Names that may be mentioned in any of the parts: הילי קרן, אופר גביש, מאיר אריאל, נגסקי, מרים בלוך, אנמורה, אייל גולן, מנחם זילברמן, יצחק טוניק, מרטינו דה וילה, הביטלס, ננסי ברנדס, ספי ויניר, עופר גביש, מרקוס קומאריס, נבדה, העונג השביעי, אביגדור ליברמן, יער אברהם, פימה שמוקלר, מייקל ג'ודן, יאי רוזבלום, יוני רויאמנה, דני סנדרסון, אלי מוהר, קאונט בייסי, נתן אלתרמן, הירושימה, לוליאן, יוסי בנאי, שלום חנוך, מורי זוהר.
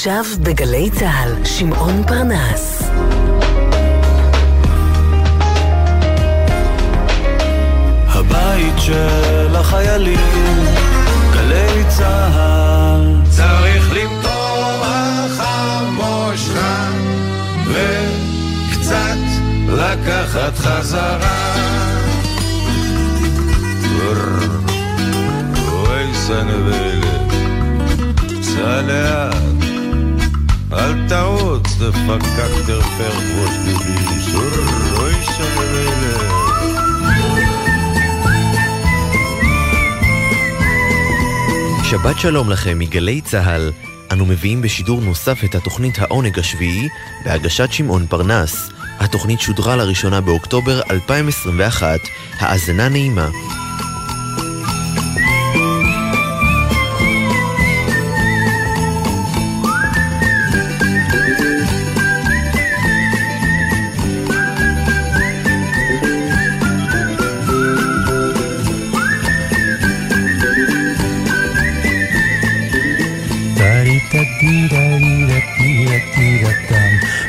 עכשיו בגלי צהל, שמעון פרנס. הבית של החיילים, גלי צהל. צריך למתור החמושך וקצת לקחת חזרה. אוי סנבלת צלעת, אל תעוץ לפקק תרפר ראש בביש. אוי סנבלת. שבת שלום לכם מגלי צהל. אנו מביאים בשידור נוסף את התוכנית העונג השביעי בהגשת שמעון פרנס. התוכנית שודרה לראשונה באוקטובר 2021. האזנה נעימה.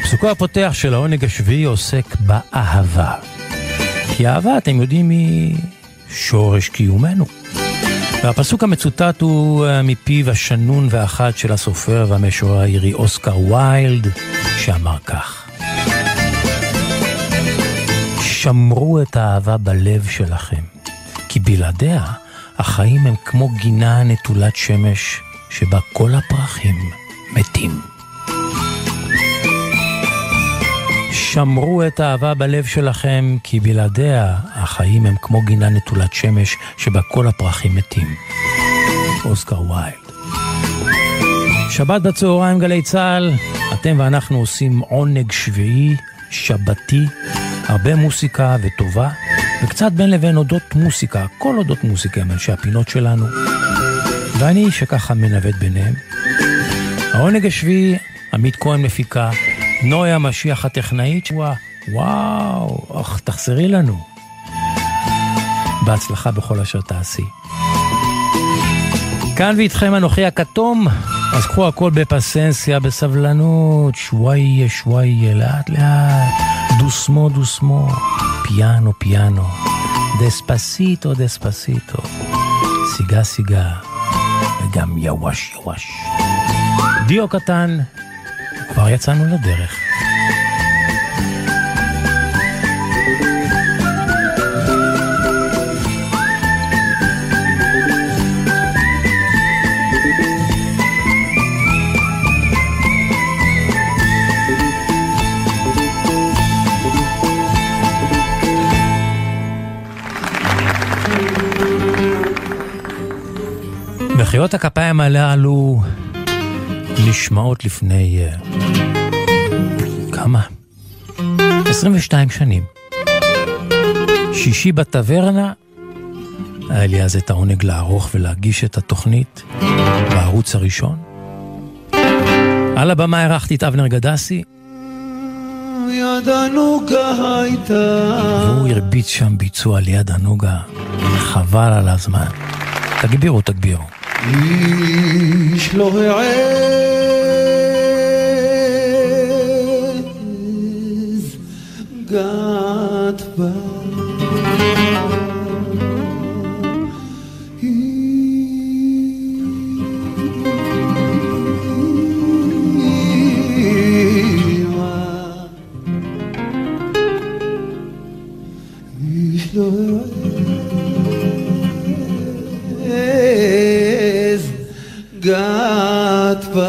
פסוקו הפותח של העונג השביעי עוסק באהבה. כי אהבה, אתם יודעים, היא שורש קיומנו. והפסוק המצוטט הוא מפיו השנון ואחד של הסופר והמשורר האירי אוסקר וויילד, שאמר כך: שמרו את האהבה בלב שלכם, כי בלעדיה החיים הם כמו גינה נטולת שמש שבה כל הפרחים מתים. שמרו את האהבה בלב שלכם, כי בלעדיה החיים הם כמו גינה נטולת שמש שבה כל הפרחים מתים. אוסקר וויילד. שבת בצהריים גלי צהל, אתם ואנחנו עושים עונג שביעי, שבתי, הרבה מוסיקה וטובה, וקצת בין לבין אודות מוסיקה, כל אודות מוסיקה הם אנשי הפינות שלנו, ואני שככה מנווט ביניהם. העונג השביעי, עמית כהן מפיקה, נוי המשיח הטכנאית, וואו, אך תחסרי לנו. בהצלחה בכל אשר תעשי. כאן ואיתכם אנוכי הכתום, אז קחו הכל בפסנסיה, בסבלנות, שוואיה שוואיה, לאט לאט, דוסמו דוסמו, פיאנו פיאנו, דספסיטו דספסיטו, סיגה סיגה, וגם יווש יווש. דיו קטן, כבר יצאנו לדרך. מחיאות הכפיים הללו נשמעות לפני כמה? 22 שנים. שישי בטברנה, היה לי אז את העונג לערוך ולהגיש את התוכנית בערוץ הראשון. על הבמה ערכתי את אבנר גדסי, והוא הרביץ שם ביצוע ליד הנוגה, חבל על הזמן. תגבירו, תגבירו. איש לא העז געת בה, איש לא העז געת בה.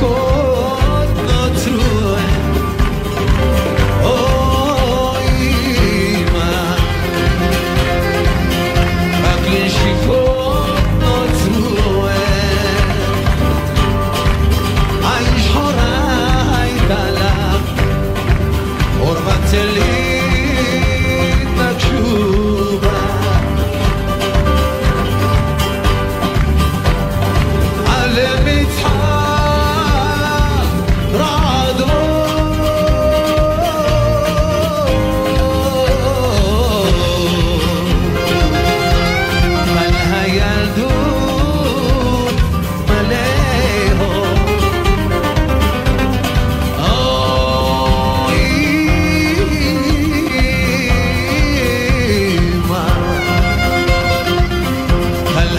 Go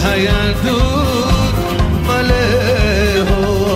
הילדות מלא אור.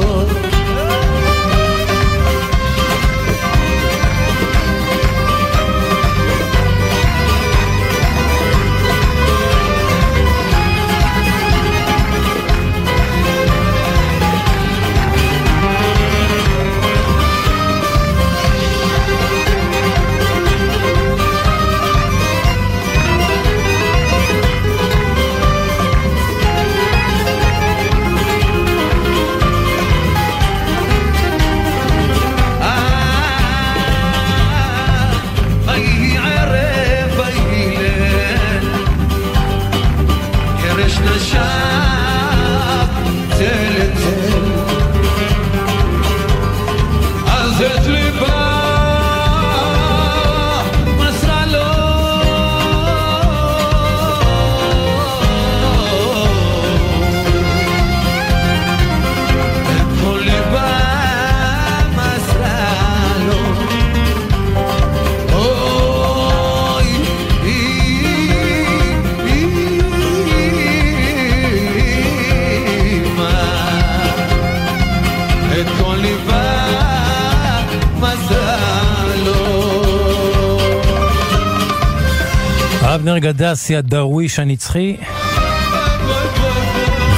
אבנר גדסי, הדרוויש הנצחי,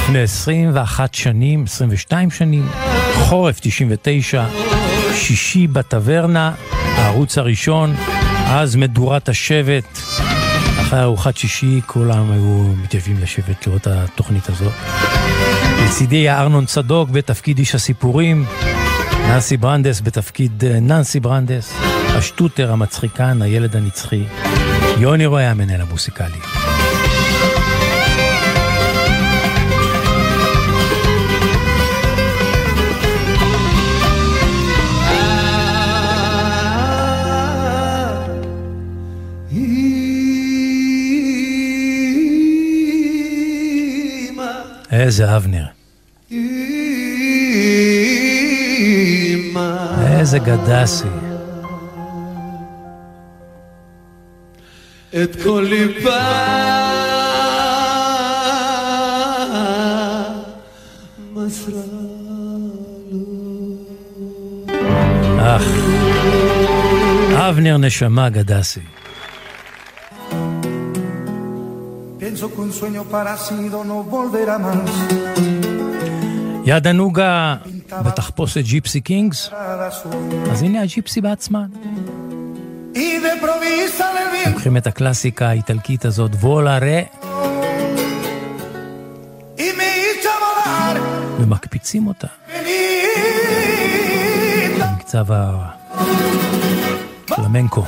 לפני 21 שנים, 22 שנים, חורף 99, שישי בטברנה, הערוץ הראשון, אז מדורת השבט. אחרי ארוחת שישי כולם היו מתיישבים לשבט לראות התוכנית הזאת. לצידי ארנון צדוק בתפקיד איש הסיפורים, ננסי ברנדס בתפקיד ננסי ברנדס, השטוטר המצחיקן, הילד הנצחי, יוני רויאמנה המוסיקלי. איזה אבנר. איזה גדסי. את כל ליבה מסרה לו. אך, אבנר נשמה גדסי. Pienso que un sueño parecido no volverá más. יד הנוגה בתחפושת ג'יפסי קינגס. אז הנה הג'יפסי בעצמה. לוקחים את הקלאסיקה האיטלקית הזאת, וולארה, ומקפיצים אותה במקצב הפלמנקו.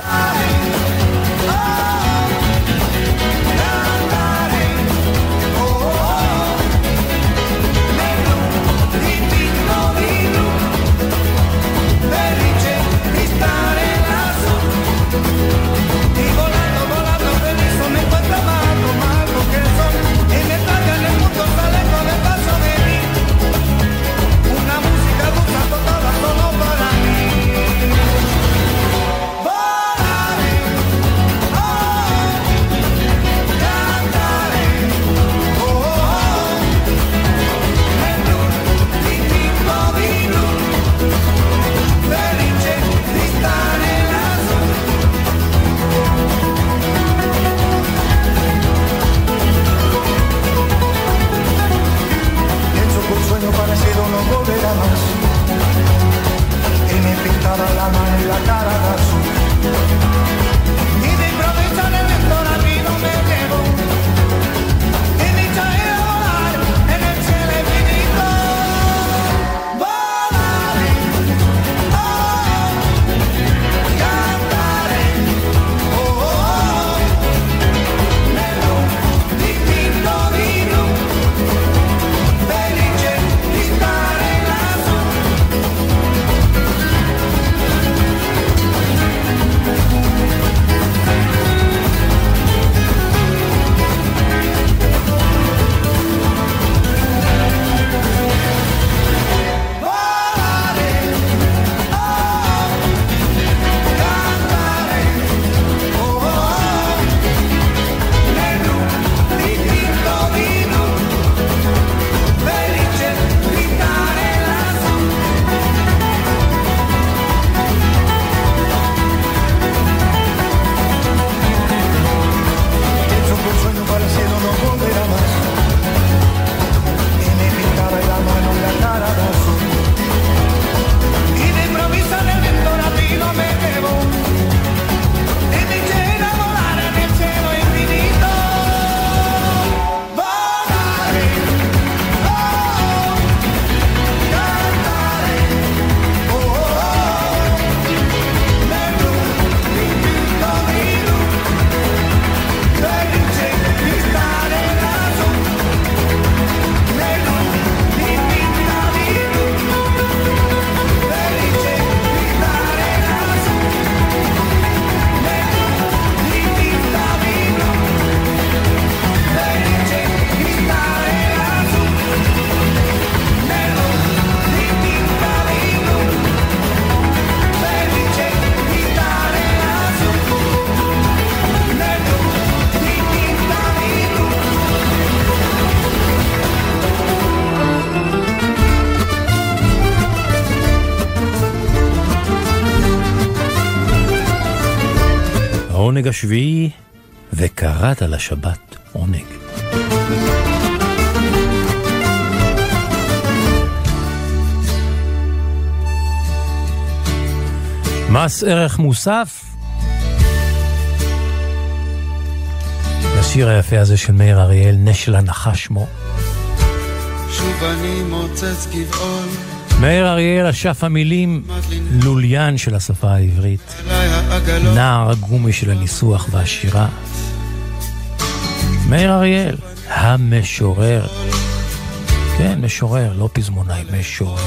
העונג השביעי, וקראת לשבת עונג. מס ערך מוסף. השיר היפה הזה של מאיר אריאל, נשל הנחש שמו. שוב אני מוצץ גבעון. מאיר אריאל אשף המילים, לוליאן של השפה העברית, נער הגומי של הניסוח והשירה. מאיר אריאל המשורר, כן, משורר, לא פזמונאי, משורר.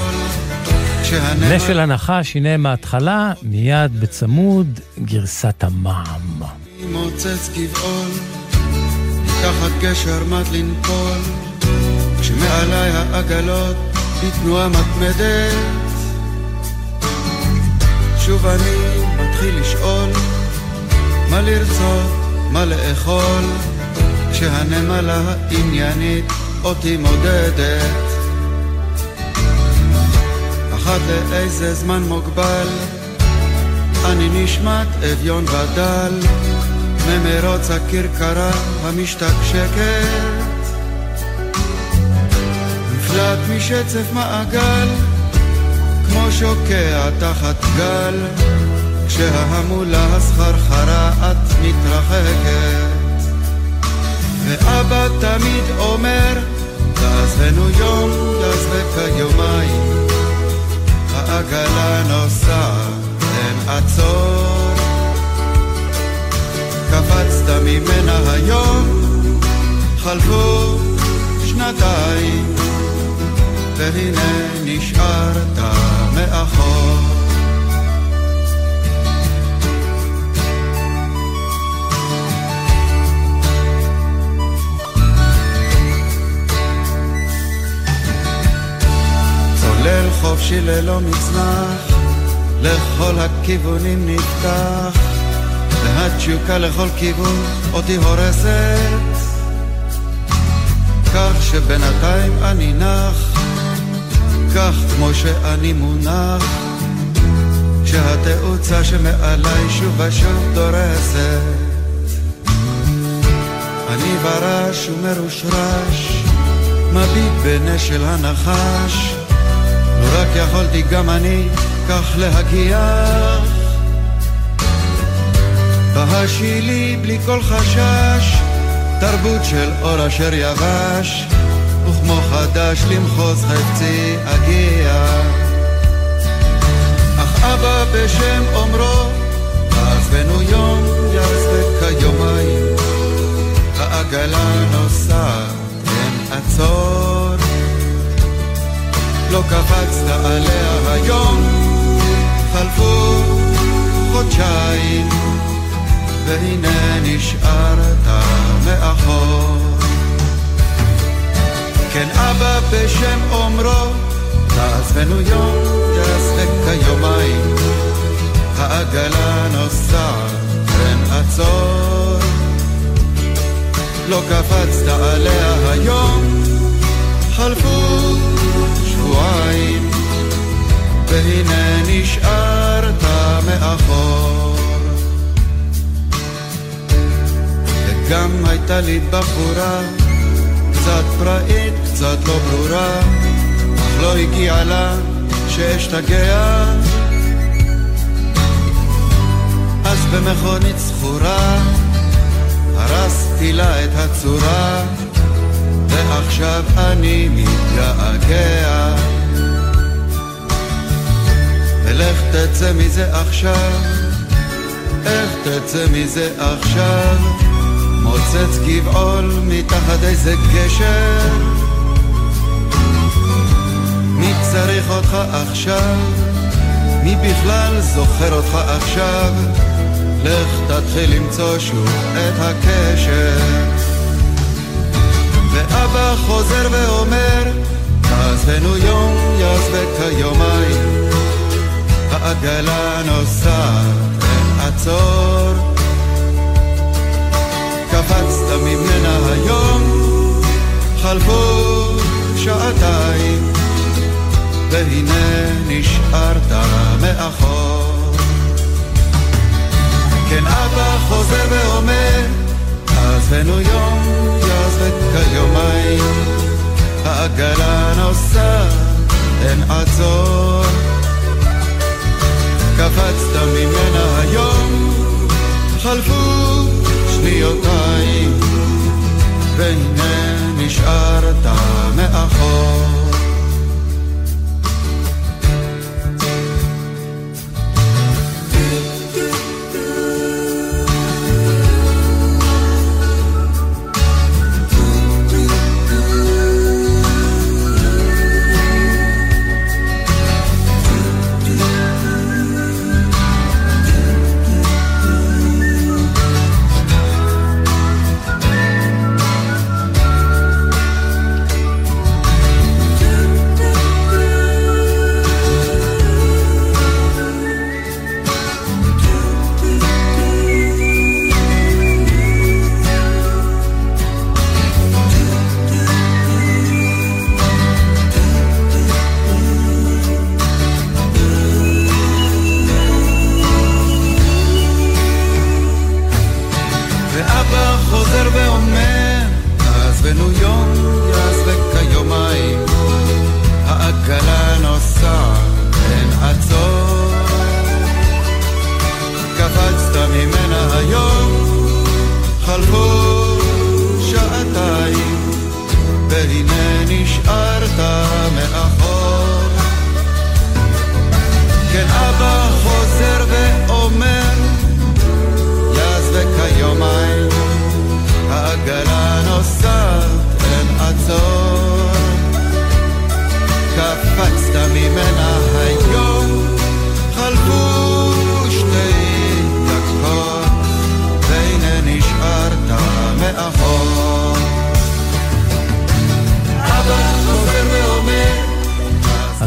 נשל הנחש, הנה מההתחלה, מיד בצמוד גרסת המעם. מוצץ גבעון, תחת גשר מת לנפול, כשמעלי העגלות בתנועה מתמדת, שוב אני מתחיל לשאול, מה לרצות, מה לאכול, כשהנמלה העניינית אותי מודדת, אחת לאיזה זמן מוגבל, אני נשמט אביון ודל, ממרוץ הכרכרה המשתקשקת, נפלט משצף מעגל, כמו שוקע תחת גל, כשההמולה הסחרחרה את מתרחקת, ואבא תמיד אומר, תעזבנו יום, תעזבק יומיים, העגלה נוסעת אין עצור, קפצת ממנה היום, חלפו שנתיים, והנה נשארת מאחור. צולל חופשי ללא מצנח, לכל הכיוונים נפתח, והתשוקה לכל כיוון אותי הורסת, כך שבינתיים אני נח, כך כמו שאני מונח, כשהתאוצה שמעלי שוב ושוב דורסת, אני ברש ומרושרש, מביט בנשל הנחש, לא רק יכולתי גם אני כך להגיח, בהשילי בלי כל חשש, תרבות של אור אשר יבש, וכמו חדש למחוז חפצי אגיע, אך אבא בשם אומרו, עזבנו יום יעזבק היומיים, העגלה נוסעת אין עצור, לא קפצת עליה היום, חלפו חודשיים, והנה נשארת מאחור. כן אבא בשם אומרו, תעזבנו יום, תעזבק היומיים, העגלה נוסעת אין עצור, לא קפצת עליה היום, חלפו שבועיים, והנה נשארת מאחור. וגם הייתה לי בחורה, קצת פראית, קצת לא ברורה, אך לא הגיעה לה שאשתגע, אז במכונית זכורה הרסתי לה את הצורה, ועכשיו אני מתגעגע, ולך תצא מזה עכשיו, איך תצא מזה עכשיו, מוצץ גבעול מתחת איזה גשר, מי צריך אותך עכשיו, מי בכלל זוכר אותך עכשיו, לך תתחיל למצוא שוב את הקשר, ואבא חוזר ואומר, תעזבנו יום יעזבק היומיים, העגלה נוסעת אין עצור, קפצת ממנה היום, חלפו שעתיים, והנה נשארת מאחור. כן כן אבא חוזר ואומר, עזבנו יום יעזבק כיומיים, העגלה נוסעת אין עצור, קפצת ממנה היום, חלפו שניותיים, והנה נשארת מאחור.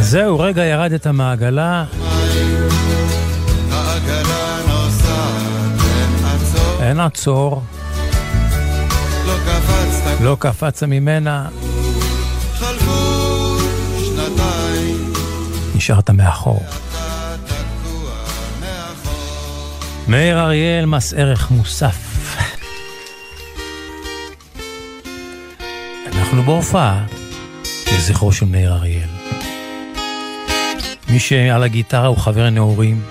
זהו, רגע ירדת מעגלה. העגלה נוסעת, אין עצור. לא קפצת ממנה. חלפו שנתיים. נשארת מאחור. מאיר אריאל, מס ערך מוסף. אנחנו בהופעה לזכרו של מאיר אריאל. מי שעל הגיטרה הוא חבר נעורים.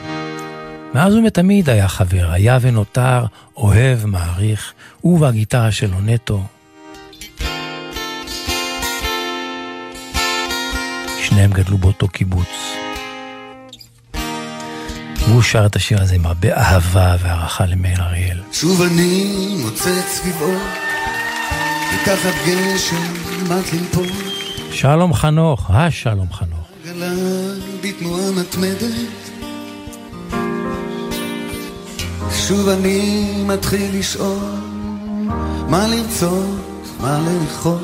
מאז ומתמיד היה חבר, היה ונותר, אוהב, מעריך, ובגיטרה שלו נטו. שניהם גדלו באותו קיבוץ. והוא שר את השיר הזה עם הרבה אהבה והערכה למאיר אריאל. שוב אני מוצאת סביבו, מתחת גשם כמעט לנפול. שלום חנוך, השלום חנוך. גלה בתנועה מתמדת, שוב אני מתחיל לשאול, מה לרצות, מה לאכול,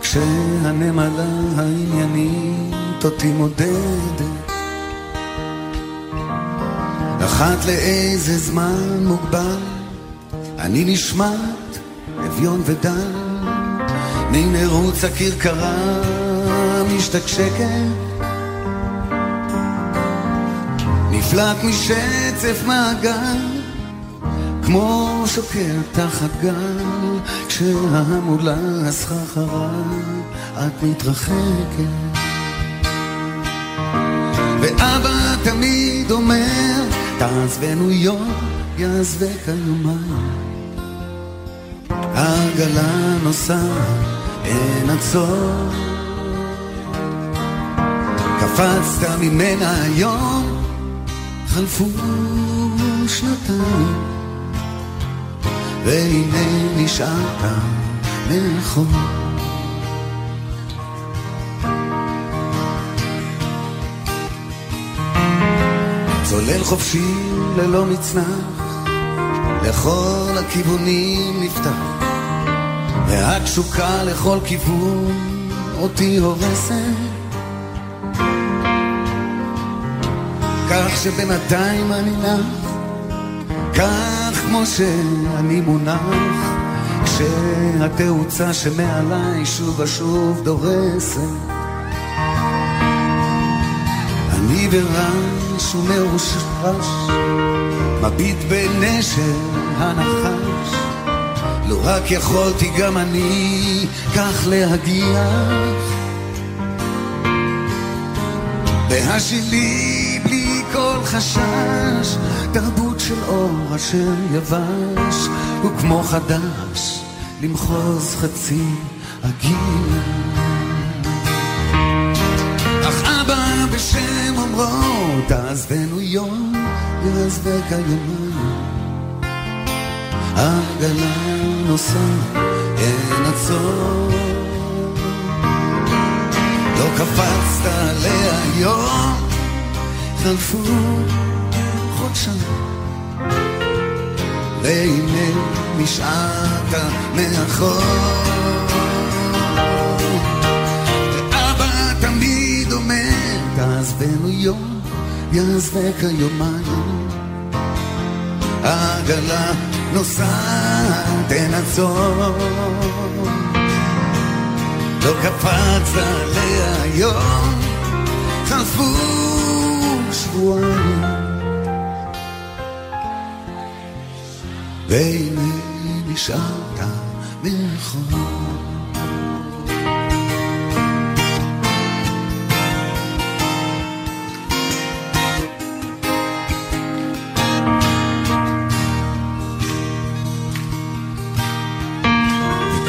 כשהנמלה העניינית אותי מודדת. אחת לאיזה זמן מוגבל אני נשמעת אביון ודל, ננערוץ הכרכרה משתקשקת, נפלט משצף מעגל, כמו שוקר תחת גל, כשהמולה הסחחרה את מתרחקת. ואבא תמיד אומר, תעזבנו יום יעזבק היומיים, העגלה נוסעת אין עצור, קפצת ממנה היום, חלפו שנתיים, והנה נשארת מאחור. צולל חופשי ללא מצנח, לכל הכיוונים נפתח, והתשוקה לכל כיוון אותי הורסת, כך שבינתיים אני נח, כך כמו שאני מונח, כשהתאוצה שמעלי שוב ושוב דורסת. אני ורק חושש ומאושרש, מביט בנשר הנחש. לא רק יכולתי גם אני כך להגיע, בהשילי בלי כל חשש, תרבות של אור אשר יבש, וכמו חדש למחוז חצי הגיל. אך אבא בשם אומרו, תעזבנו יום, יעזבק היומן. הגלה נוסע, אין עצור, לא קפצת עליה יום, חלפו חודשיים, והנה משעת המאחור. ואבא תמיד אומר, תעזבנו יום, יעזבק היומיים, העגלה נוסעת, אין עצור, לא קפץ עליה היום, חלפו שבועיים, והנה נשארת מאחור.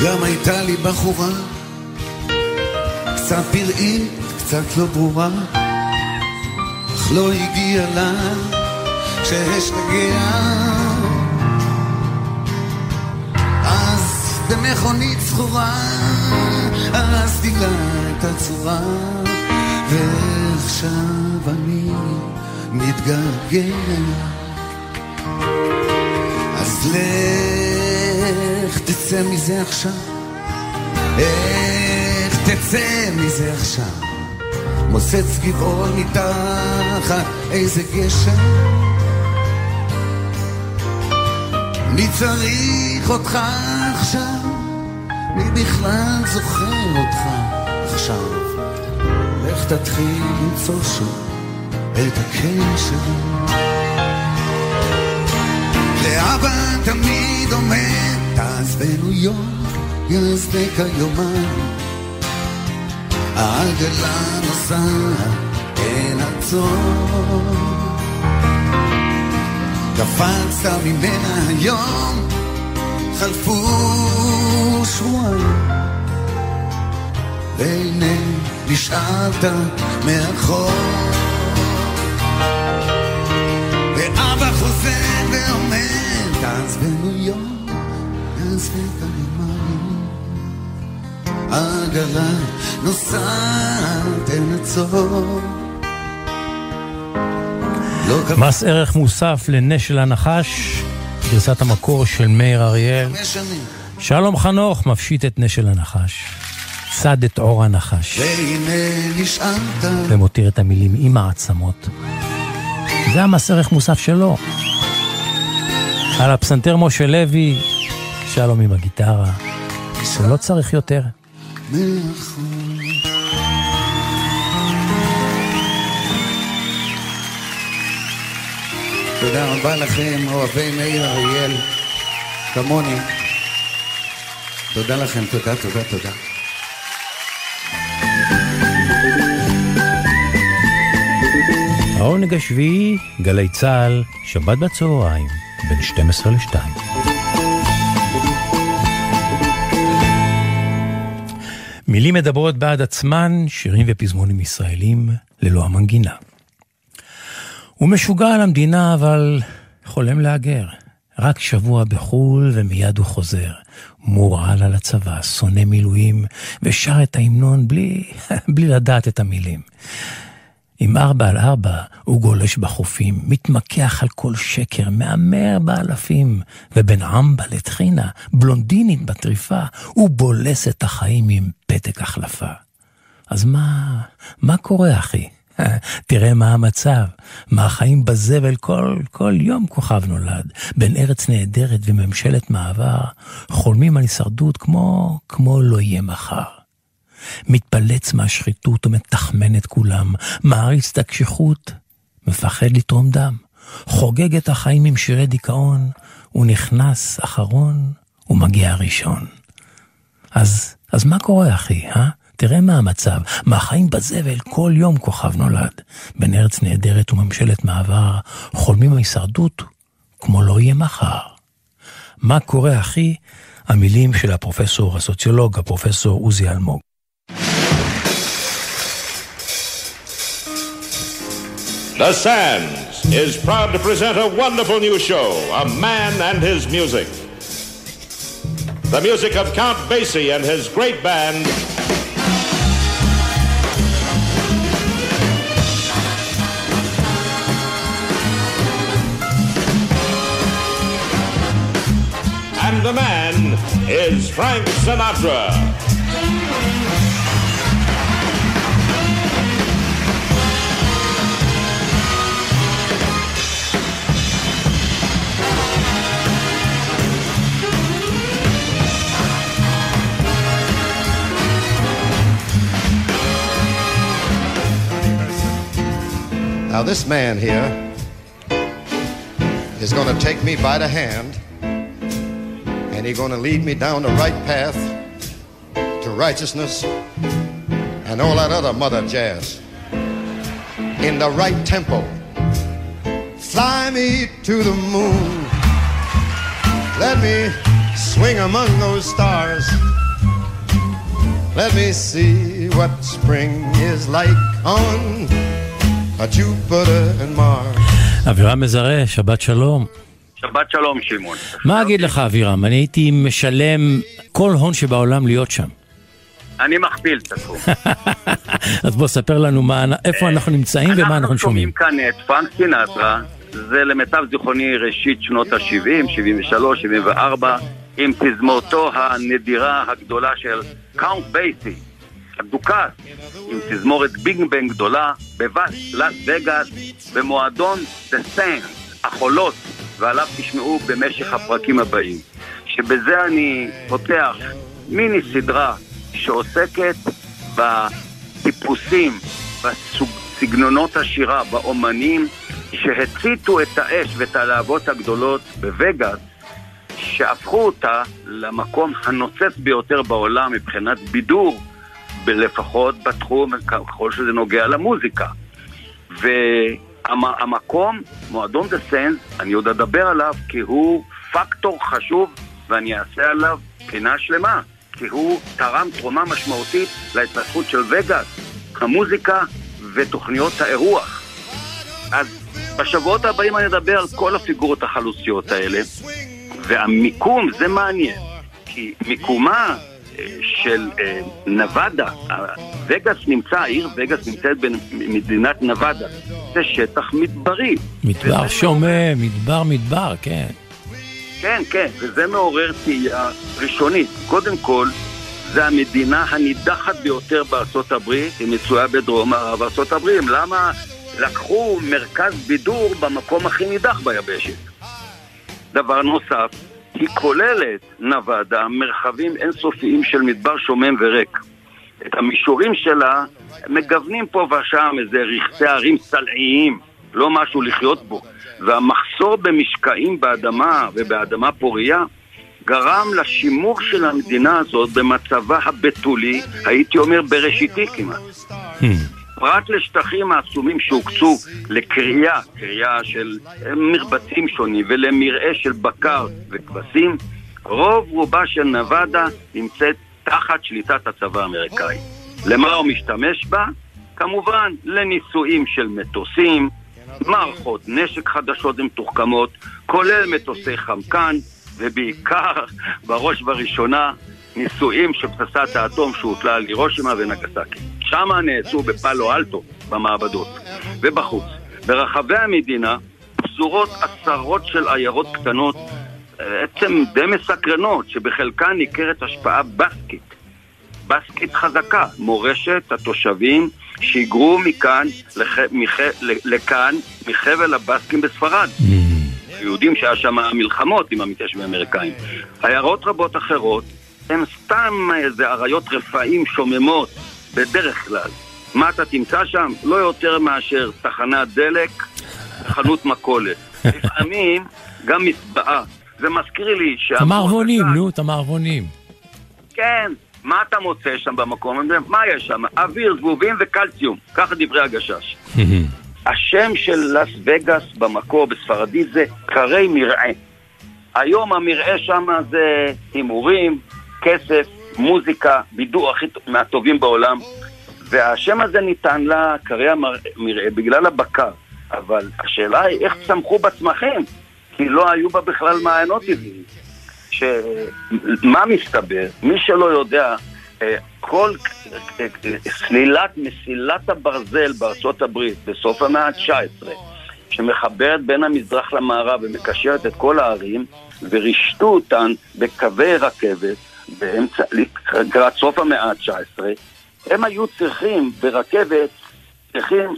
גם הייתה לי בחורה, קצת פראית, קצת לא ברורה, אך לא הגיע לה כשהשתגע. אז במכונית זכורה, הרסתי לה את הצורה, ועכשיו אני מתגעגע. אז לך תצא מזה עכשיו, איך תצא מזה עכשיו, מוסץ גבעון מתחת איזה גשם, מי צריך אותך עכשיו, מי בכלל זוכר אותך עכשיו, לך תתחיל למצוא שוב את הקשר. ואבא תמיד אומר, תעזבנו יום, יעזבק היומיים, העגלה נוסעת, אין עצור, קפצת ממנה היום, חלפו שבועיים, והנה נשארת מאחור. ואבא חוזר ואומר, תעזבנו יום, יעזבק היומיים, העגלה נוסעת, אין עצור. מס ערך מוסף לנשל הנחש, גרסת המקור של מאיר אריאל. שלום חנוך מפשיט את נשל הנחש, צד את אור הנחש, ומותיר את המילים עם העצמות. זה המס ערך מוסף שלו. על הפסנתר משה לוי, שלום עם הגיטרה, הוא לא צריך יותר. תודה רבה לכם, אוהבי מאיר אריאל, כמוני. תודה לכם, תודה, תודה, תודה. העונג השביעי, גלי צהל, שבת בצהריים, בין 12 ל-2. מילים מדברות בעד עצמן, שירים ופזמונים ישראלים, ללא המנגינה. הוא משוגע על המדינה, אבל חולם להגר. רק שבוע בחול ומיד הוא חוזר. מורעל על הצבא, שונא מילואים, ושר את ההמנון בלי לדעת את המילים. עם 4x4 הוא גולש בחופים, מתמקח על כל שקר, מאמר באלפים, ובין עמבה לתחינה, בלונדינית בטריפה, הוא בולס את החיים עם פתק החלפה. אז מה קורה אחי? תראה מה המצב, מה החיים בזבל כל יום כוכב נולד, בין ארץ נהדרת וממשלת מעבר, חולמים על הישרדות כמו לא יהיה מחר. מתפלץ מהשחיתות ומתחמן את כולם, מעריץ את הקשיחות, מפחד לתרום דם, חוגג את החיים עם שירי דיכאון, הוא נכנס אחרון, הוא מגיע ראשון. אז מה קורה אחי, אה? תראה מה המצב, מהחיים בזבל כל יום כוכב נולד, בין ארץ נהדרת וממשלת מעבר, חולמים מהישרדות, כמו לא יהיה מחר. מה קורה אחי? המילים של הפרופסור הסוציולוג, הפרופסור עוזי אלמוג. The Sands is proud to present a wonderful new show, A Man and His Music. The music of Count Basie and his great band, and the man is Frank Sinatra. Now this man here is going to take me by the hand and he's going to lead me down the right path to righteousness and all that other mother jazz in the right tempo. Fly me to the moon, let me swing among those stars, let me see what spring is like on Jupiter and Mars. אבירם מזרה, שבת שלום. שבת שלום שמעון. מה אגיד לך אבירם, אני הייתי משלם כל הון שבעולם להיות שם. אני מכפיל את הסכום. אז בוא ספר לנו איפה אנחנו נמצאים ומה אנחנו שומעים. אנחנו שומעים כאן את פרנק סינטרה, זה למיטב זיכרוני ראשית שנות ה-70, 73, 74, עם תזמורתו הנדירה הגדולה של קאונט בייסי. הדוקס, עם תזמורת ביג בנג גדולה, בבס לס וגאס, במועדון דה סיינס, החולות, ועליו תשמעו במשך הפרקים הבאים. שבזה אני פותח מיני סדרה שעוסקת בטיפוסים, בסגנונות השירה, באומנים, שהציתו את האש ואת הלהבות הגדולות בווגאס, שהפכו אותה למקום הנוצץ ביותר בעולם מבחינת בידור, לפחות בתחום, ככל שזה נוגע למוזיקה. והמקום, מועדון דה סנס, אני עוד אדבר עליו כי הוא פקטור חשוב ואני אעשה עליו פינה שלמה, כי הוא תרם תרומה משמעותית להתפתחות של וגאס, המוזיקה ותוכניות האירוח. אז בשבועות הבאים אני אדבר על כל הפיגורות החלוציות האלה, והמיקום זה מעניין, כי מיקומה של נבדה, וגאס נמצא, העיר וגאס נמצאת במדינת נבדה, זה שטח מדברי, מדבר שומם, מדבר, כן, וזה מעורר תהייה ראשונית. קודם כל, זה המדינה הנידחת ביותר בארצות הברית, היא מצויה בדרום מערב ארצות הברית. למה לקחו מרכז בידור במקום הכי נידח ביבשת? דבר נוסף, היא כוללת נבדה מרחבים אינסופיים של מדבר שומם וריק. את המישורים שלה מגוונים פה ושם איזה רכסי ערים סלעיים, לא משהו לחיות בו. והמחסור במשקעים באדמה ובאדמה פוריה גרם לשימור של המדינה הזאת במצבה הבטולי, הייתי אומר בראשיתי כמעט. פרט לשטחים העצומים שהוקצו לקריאה, קריאה של מרבצים שונים ולמראה של בקר וכבשים, רוב רובה של נבדה נמצאת תחת שליטת הצבא האמריקאי. למה הוא משתמש בה? כמובן לניסויים של מטוסים, מערכות נשק חדשות ומתוחכמות, כולל מטוסי חמקן, ובעיקר בראש ובראשונה ניסויים של פצצת האטום שהוטלה על הירושימה ונגסקי. שם נעשו בפאלו אלטו, במעבדות ובחוץ. ברחבי המדינה פזורות עשרות של עיירות קטנות, בעצם די מסקרנות, שבחלקן ניכרת השפעה בסקית. בסקית חזקה, מורשת התושבים שיגרו מכאן לכאן מחבל הבסקים בספרד. יהודים שהיה שם מלחמות עם המתיישבים האמריקאים. עיירות רבות אחרות הם סתם איזה עריות רפאים שוממות בדרך כלל. מה אתה תמצא שם? לא יותר מאשר תחנת דלק, חנות מכולת. לפעמים גם מטבעה. זה מזכיר לי תמרבונים, נו, תמרבונים. כן, מה אתה מוצא שם במקום הזה? מה יש שם? אוויר, זבובים וקלציום. ככה דברי הגשש. השם של לס וגאס במקור בספרדית זה קרי מרעה. היום המרעה שם זה הימורים, כסף, מוזיקה, בידור הכי מהטובים בעולם. והשם הזה ניתן לה קרי המרעה בגלל הבקר. אבל השאלה היא איך צמחו בצמחים? כי לא היו בה בכלל מעיינות טבעיים. מה מסתבר? מי שלא יודע, כל סלילת מסילת הברזל בארצות הברית בסוף המאה ה-19 שמחברת בין המזרח למערב ומקשרת את כל הערים ורישתו אותן בקווי רכבת לקראת סוף המאה ה-19, הם היו צריכים ברכבת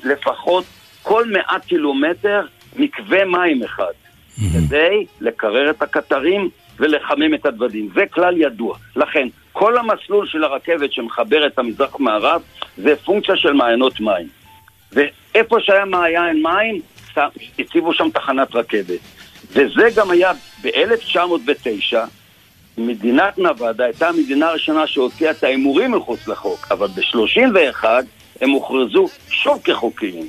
לפחות כל 100 קילומטר מקווה מים אחד כדי לקרר את הקטרים ולחמם את הדוודים. זה כלל ידוע. לכן, כל המסלול של הרכבת שמחבר את המזרח מערב, זה פונקציה של מעיינות מים. ואיפה שהיה מעיין מים, הציבו שם תחנת רכבת. וזה גם היה ב-1909, מדינת נבדה הייתה המדינה הראשונה שהוציאה את האימורים מחוץ לחוק, אבל ב-31 הם הוכרזו שוב כחוקיים.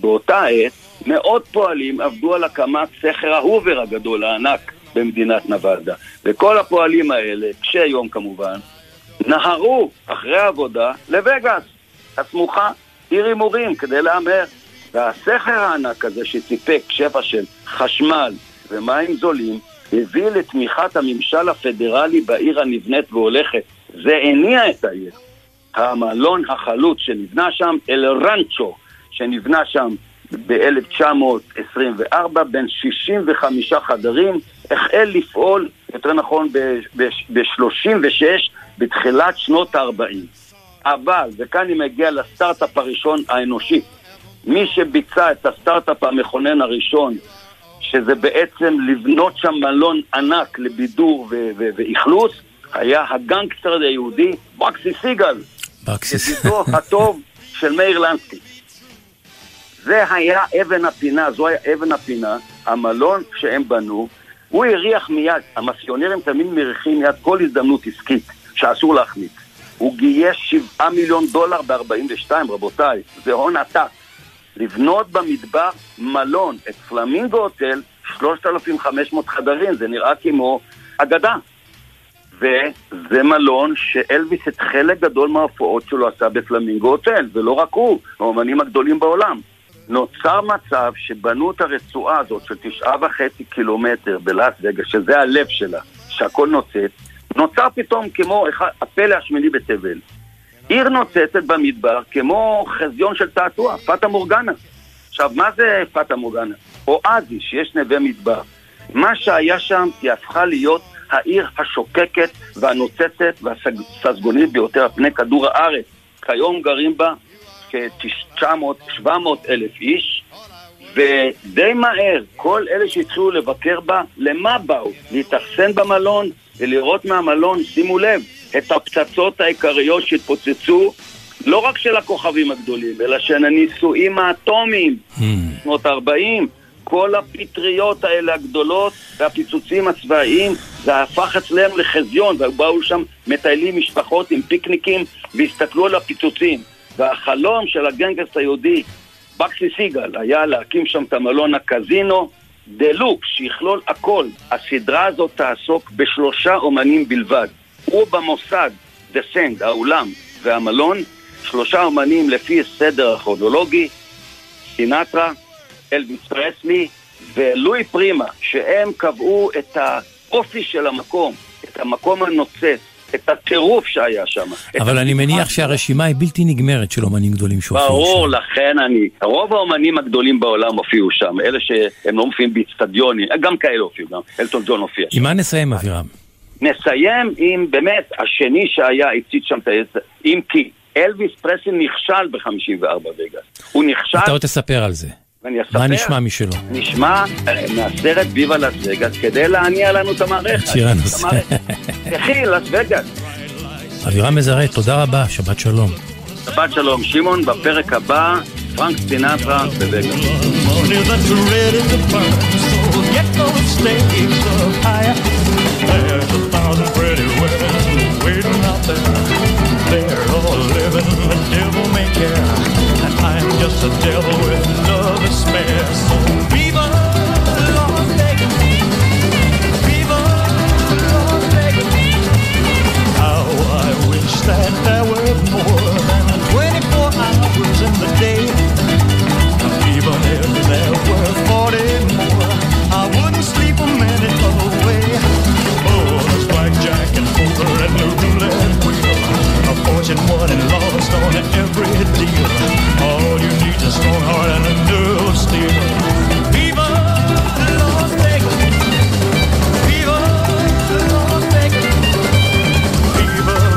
באותה עת, מאות פועלים עבדו על הקמת סכר ההובר הגדול, הענק, במדינת נבדה. וכל הפועלים האלה, כשהיום כמובן, נהרו אחרי העבודה לווגאס, הסמוכה, עיר הימורים, כדי להמר. והסכר הענק הזה שסיפק שפע של חשמל ומים זולים, הביא לתמיכת הממשל הפדרלי בעיר הנבנית והולכת. זה הניע את העיר. המלון החלוץ שנבנה שם, אל רנצ'ו, שנבנה שם ב-1924, בין 65 חדרים, החל לפעול, יותר נכון, ב-36, בתחילת שנות ה-40. אבל, וכאן אני מגיע לסטארט-אפ הראשון האנושי, מי שביצע את הסטארט-אפ המכונן הראשון, שזה בעצם לבנות שם מלון ענק לבידור ואכלוס, היה הגנגסטר היהודי, בקסי סיגל, ידידו הטוב של מאיר לנסקי. זה היה אבן הפינה, זו היה אבן הפינה, המלון שהם בנו, הוא הריח מיד, המסיונרים תמיד מריחים מיד כל הזדמנות עסקית שאסור להחמיץ. הוא גייש 7 מיליון דולר ב-42, רבותיי, זה הון עתק. לבנות במדבר מלון, את פלמינגו הוטל, 3,500 חדרים, זה נראה כמו אגדה. וזה מלון שאלביס את חלק גדול מההופעות שלו עשה בפלמינגו הוטל, ולא רק הוא, האומנים הגדולים בעולם. נוצר מצב שבנו את הרצועה הזאת של 9.5 קילומטר בלאס וגאס, שזה הלב שלה, שהכל נוצץ, נוצר פתאום כמו הפלא השמיני בתבל. עיר נוצצת במדבר כמו חזיון של תעתוע, פאטה מורגנה. עכשיו, מה זה פאטה מורגנה? אואזי, שיש נווה מדבר. מה שהיה שם היא הפכה להיות העיר השוקקת והנוצצת והססגונית ביותר פני כדור הארץ. כיום גרים בה כ-700 אלף איש, ודי מהר כל אלה שהתחילו לבקר בה, למה באו? להתאכסן במלון ולראות מהמלון, שימו לב, את הפצצות העיקריות שהתפוצצו, לא רק של הכוכבים הגדולים, אלא של הניסויים האטומיים, שנות 40, כל הפטריות האלה הגדולות והפיצוצים הצבאיים, זה הפך אצלם לחזיון, ובאו שם מטיילים משפחות עם פיקניקים והסתכלו על הפיצוצים. והחלום של הגנגסטר היהודי בקסי סיגל היה להקים שם את המלון הקזינו דלוק שיכלול הכל. הסדרה הזאת תעסוק ב3 אומנים בלבד, ובמוסד דסנד, האולם והמלון, 3 אומנים לפי סדר הכרונולוגי, סינטרה, אלביס פרסלי ולואי פרימה, שהם קבעו את האופי של המקום, את המקום הנוצץ, את הטירוף שהיה שם. אבל אני מניח שהרשימה היא בלתי נגמרת של אומנים גדולים שהופיעו שם. ברור, לכן רוב האומנים הגדולים בעולם הופיעו שם, אלה שהם לא מופיעים באצטדיונים, גם כאלה הופיעו גם, אלטון ג'ון הופיע. עם מה נסיים, אבירם? נסיים עם, באמת, השני שהיה הציץ שם, אם כי אלביס פרסלי נכשל ב-54 בגאס. הוא נכשל... אתה עוד תספר על זה. מה נשמע משלו? נשמע מהסרט ביבה לס וגאס, כדי להניע לנו את המערכת. שירה נושא. תחי, לס וגאס. אבירם מזרד, תודה רבה, שבת שלום. שבת שלום, שמעון, בפרק הבא פרנק סינטרה בבגה. That there were more than 24 hours in the day. Even if there were 40 more, I wouldn't sleep a minute away. Oh, there's blackjack and poker and the roulette wheel, a fortune won and lost on every deal. All you need is a strong heart and a nerve of steel. Viva Las Vegas. Viva Las Vegas.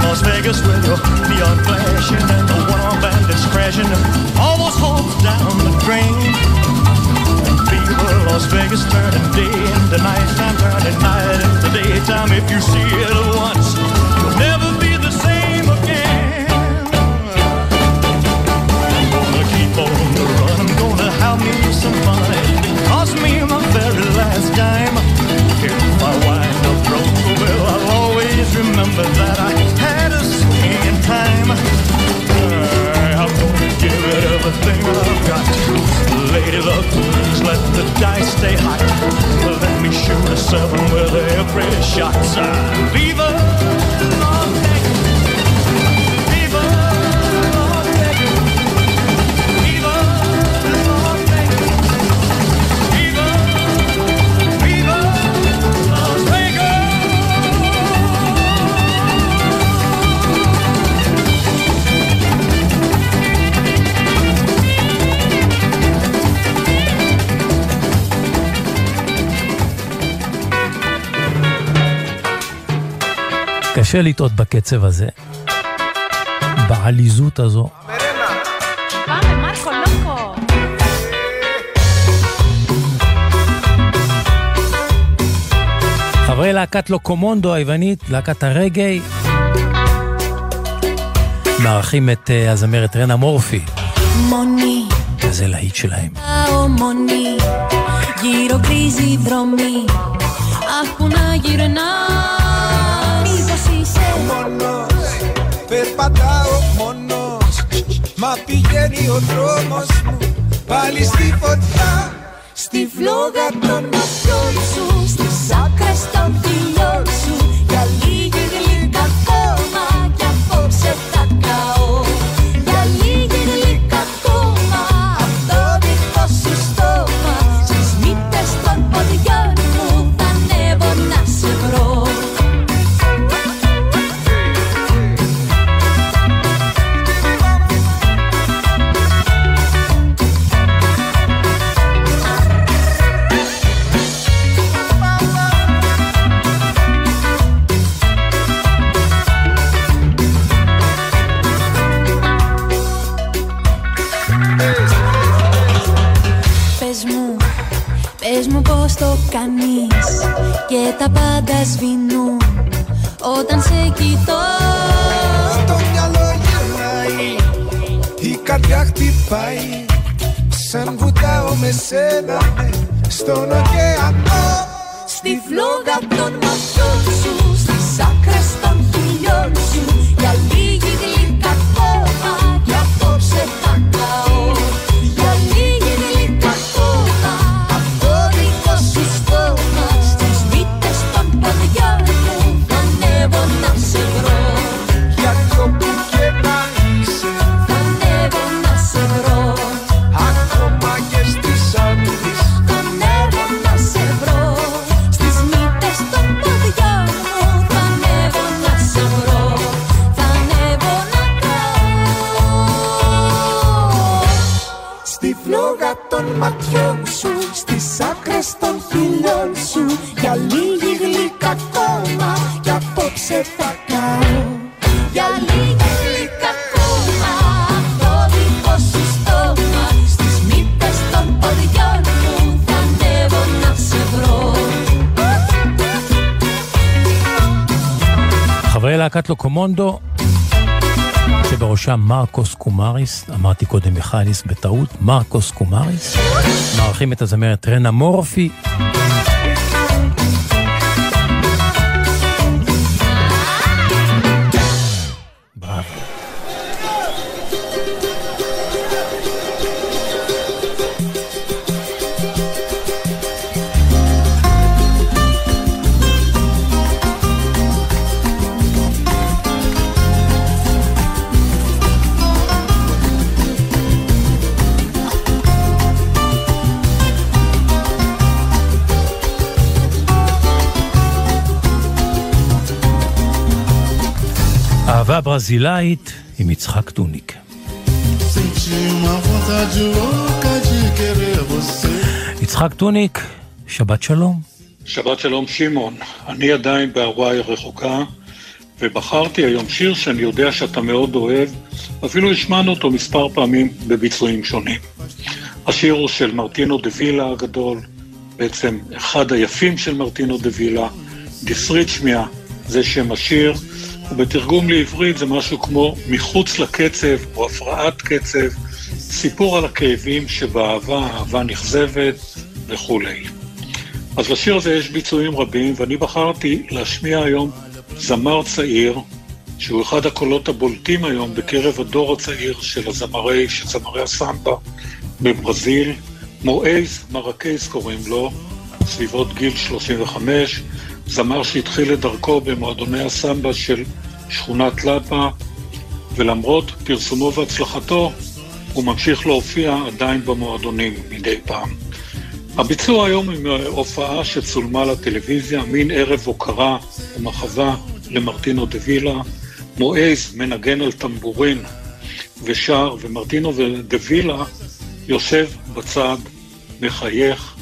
Las Vegas with the neon flashing and the one-armed bandits crashing almost holds down the train. Fever Las Vegas turning day into night time, turning night into daytime. If you see it once, you'll never be the same again. I'm gonna keep on the run, I'm gonna have me some fun. It cost me my very last dime. If I wind up broke, well, I'll always remember that I had time. I'm gonna give it everything I've got. Lady luck, please let the dice stay hot. Let me shoot a seven with every shot. Viva Las Vegas. Viva Las Vegas. Viva Las Vegas. Viva, viva Las Vegas. קשה לטעות בקצב הזה, בעליזות הזו. חברי להקת לוקומונדו היוונית, להקת הרגי, מארחים את הזמרת רנה מורפי. מוני, זה להיט שלהם. מוני, גירו גריזי דרומי, אך פונה גירנה. Monos, περπατάω μόνος, μα πηγαίνει ο δρόμος μου πάλι στη φωτιά. Στη φλόγα των ματιών σου, στις άκρες των φιλιών σου, για λίγη γλυκά ακόμα κι απόψε θα καώ. Για λίγη γλυκά ακόμα αυτό δικό σου στόμα, στις μύτες των ποδιών μου θα ανέβω να σε βρω. Το κάνεις και τα πάντα σβηνούν όταν σε κοιτώ. Στο μυαλό γυρνάει, η καρδιά χτυπάει, σαν βουτάω με σένα στον ωκεανό. Στη φλόγα των ματιών σου, στις άκρες των χιλιών σου, για λίγη γλυκά ακόμα κι απόψε θα καώ. Για λίγη γλυκά ακόμα ובראשם מרקוס קומאריס, אמרתי קודם מיכאליס בטעות, מרקוס קומאריס, מערכים את הזמרת רנה מורפי. אהבה ברזילאית עם יצחק טוניק. יצחק טוניק, שבת שלום. שבת שלום שמעון, אני עדיין בהוואי הרחוקה, ובחרתי היום שיר שאני יודע שאתה מאוד אוהב, אפילו השמענו אותו מספר פעמים בביצועים שונים. השיר הוא של מרטינו דה וילה הגדול, בעצם אחד היפים של מרטינו דה וילה, דיסריצ'מיה, זה שם השיר, ובתרגום לעברית זה משהו כמו מחוץ לקצב או הפרעת קצב, סיפור על הכאבים שבאהבה, אהבה נכזבת וכו'. אז לשיר הזה יש ביצועים רבים, ואני בחרתי להשמיע היום זמר צעיר, שהוא אחד הקולות הבולטים היום בקרב הדור הצעיר של הזמרי, שזמרי הסמבה בברזיל, מואז מרקז קוראים לו, סביבות גיל 35, זמר שהתחיל את דרכו במועדוני הסמבה של שכונת לפה, ולמרות פרסומו והצלחתו, הוא ממשיך להופיע עדיין במועדונים מדי פעם. הביצוע היום עם הופעה שצולמה לטלוויזיה, מין ערב הוקרה ומחווה למרטינו דה וילה, מואז מנגן על טמבורין ושר, ומרטינו דה וילה יושב בצד, מחייך,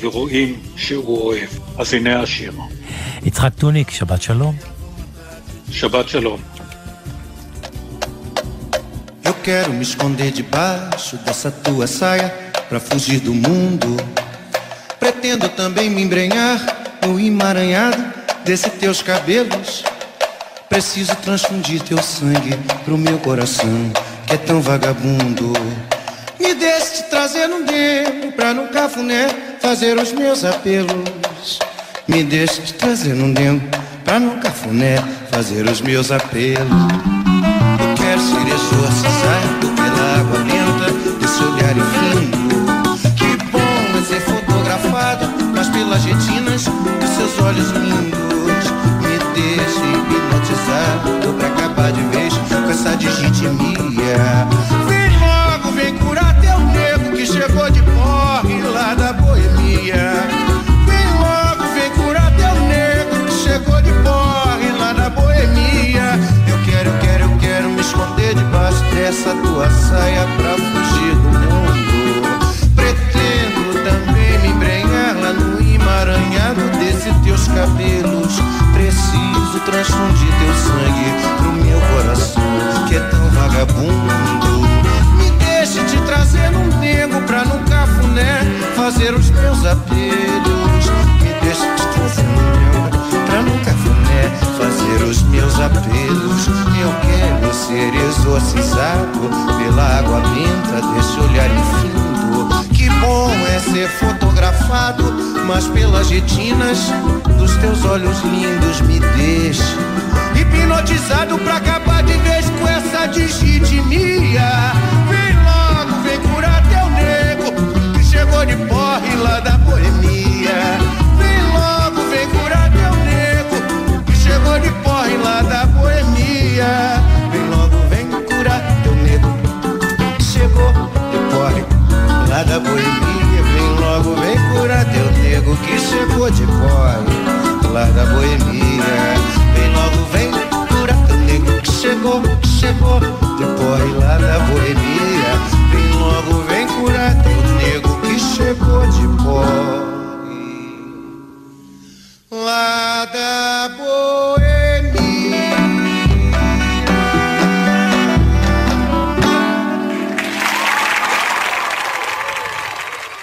ורואים שהוא אוהב. אז הנה השיר. יצחק טוניק, שבת שלום. שבת שלום. Eu quero me esconder debaixo dessa tua saia pra fugir do mundo. Pretendo também me embrenhar no emaranhado desses teus cabelos. Preciso transfundir teu sangue pro meu coração que é tão vagabundo. Me deixe te trazer um dedo pra num cafuné fazer os meus apelos. Me deixe te trazer um dedo pra num cafuné fazer os meus apelos. Eu quero ser exorcizado pela água lenta desse olhar infindo. Que bom é ser fotografado, mas pelas retinas dos seus olhos lindos. Me deixe hipnotizado pra acabar de vez com essa digitimia. Chegou de porre lá da boemia. Vem logo, vem curar teu negro que chegou de porre lá da boemia. Eu quero me esconder debaixo dessa tua saia pra fugir do mundo. Pretendo também me embrenhar lá no emaranhado desses teus cabelos. Preciso transfundir teu sangue pro meu coração que é tão vagabundo. Te trazer um tempo pra num cafuné fazer os meus apelos. Me deixa te trazer um tempo pra num cafuné fazer os meus apelos. Eu quero ser exorcizado pela água lenta desse olhar infindo. Que bom é ser fotografado, mas pelas retinas dos teus olhos lindos. Me deixa hipnotizado pra acabar de vez com essa digitimia. Vem curar teu nego que chegou de porre lá da boemia. Vem logo, vem curar teu nego que chegou de porre lá da boemia. Vem logo, vem curar teu nego que chegou de porre lá da boemia. Vem logo, vem curar teu nego que chegou de porre lá da boemia. Vem logo, vem curar teu nego que chegou de porre lá da boemia. Logo vem curar teu nego que chegou de pó lá da boemia.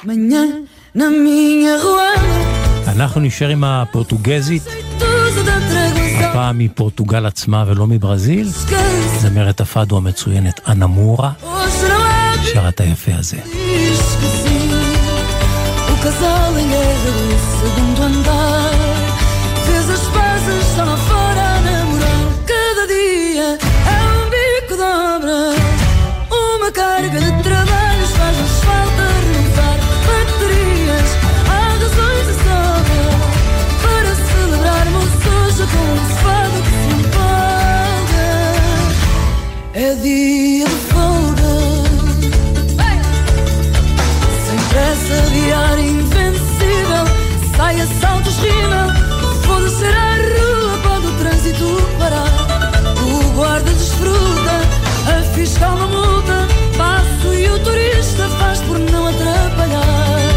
Manhã na minha rua. אנחנו נשאר עם הפורטוגזית, הפעם מפורטוגל עצמה ולא מברזיל. זמרת הפאדו המצוינת אנמורה שרה את היפה הזה. Dia de folga, sem pressa de ar invencível, sai a saltos rima, vou descer à rua quando o trânsito parar. O guarda desfruta, a fiscal não multa, passo e o turista faz por não atrapalhar.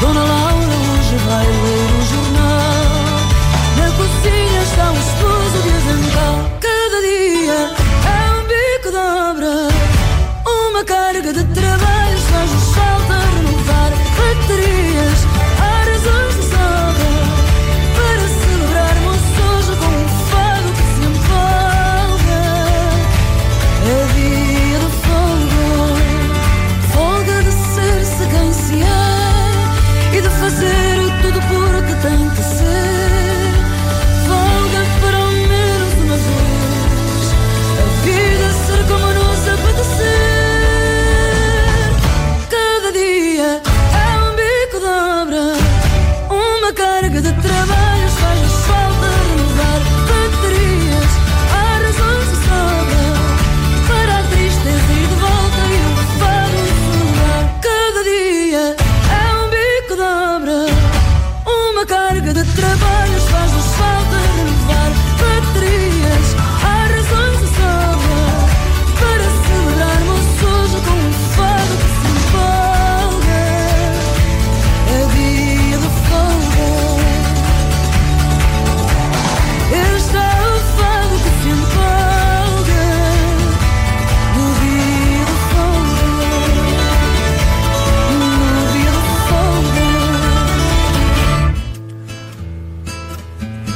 Dona Laura hoje vai ler o jornal, na cozinha está o esposo de avental. Cada dia uma carga de trabalhos faz-nos falta renovar baterias, há razões de sobra para celebrarmos hoje com um fado que se empolga. É dia de folga, folga de ser-se quem se é e de fazer tudo por que tem que ser. Folga para ao menos uma vez a vida ser como nos apetecer.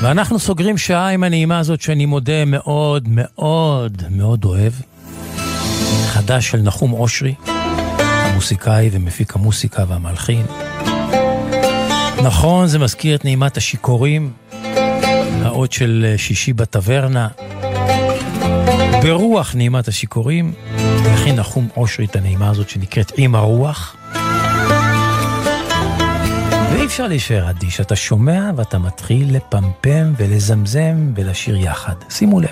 ואנחנו סוגרים שעה עם הנעימה הזאת שאני מודה מאוד מאוד מאוד אוהב, חדש של נחום אושרי, המוסיקאי ומפיק המוסיקה והמלחין. נכון, זה מזכיר את נעימת השיקורים, האות של שישי בטברנה. ברוח נעימת השיקורים הכין נחום אושרי את הנעימה הזאת שנקראת עם הרוח. ואי אפשר להישאר אדיש, אתה שומע ואתה מתחיל לפמפם ולזמזם ולשיר יחד. שימו לב.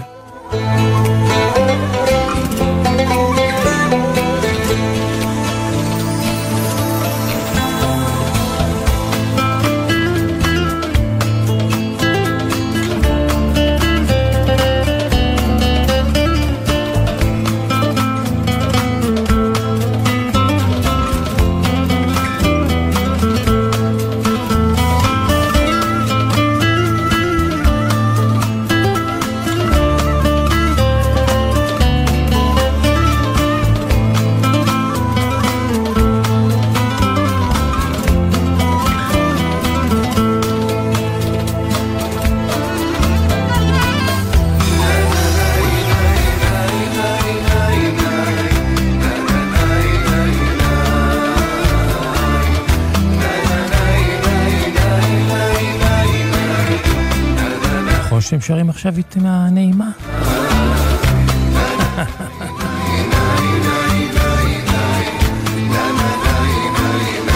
שהם שרים עכשיו איתם הנעימה.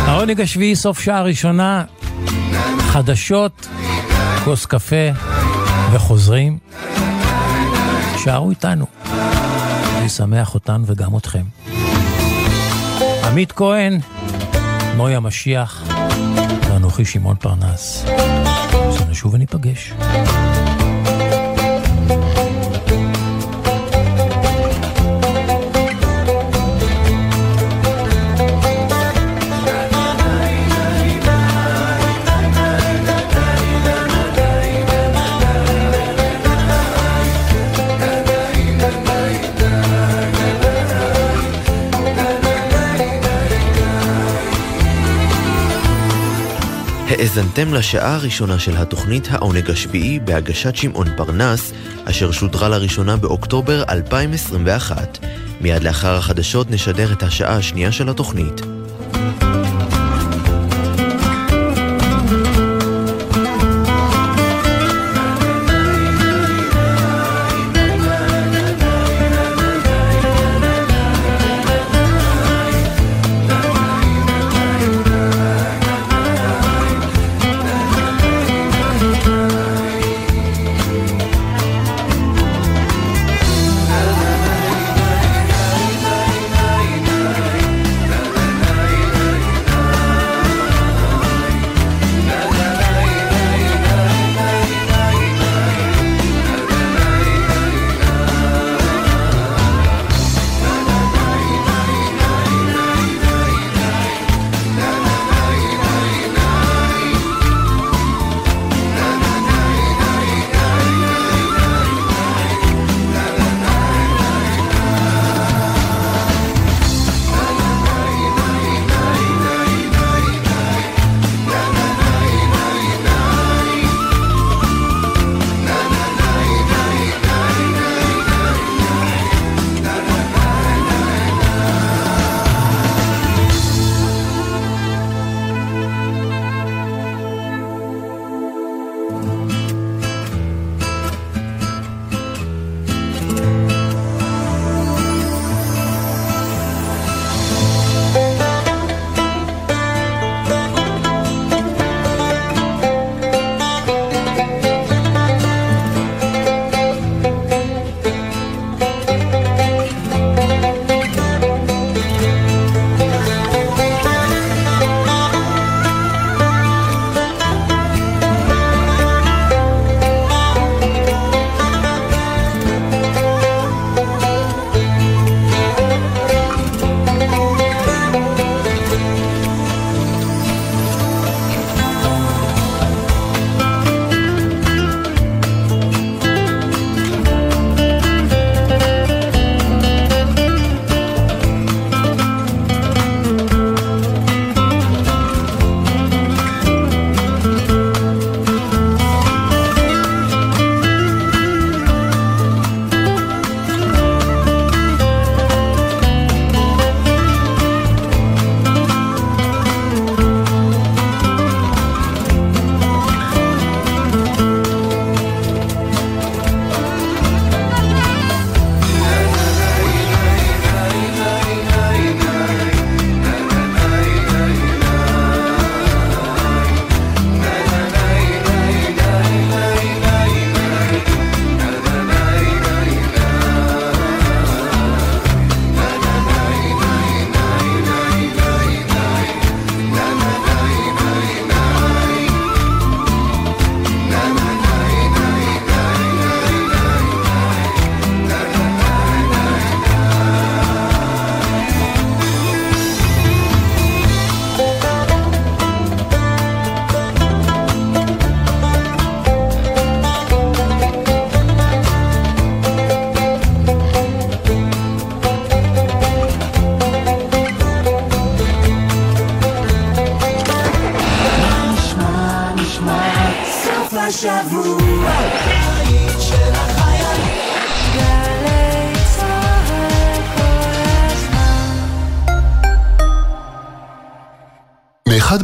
העונג השביעי, סוף שעה ראשונה, חדשות, כוס קפה וחוזרים. שערו איתנו, לשמח אותן וגם אתכם. עמית כהן, נוי המשיח, ואנוכי שמעון פרנס. נשוב וניפגש. האזנתם לשעה הראשונה של התוכנית העונג השביעי בהגשת שמעון פרנס. אשר שודרה לראשונה באוקטובר 2021. מיד לאחר החדשות נשדר את השעה השנייה של התוכנית.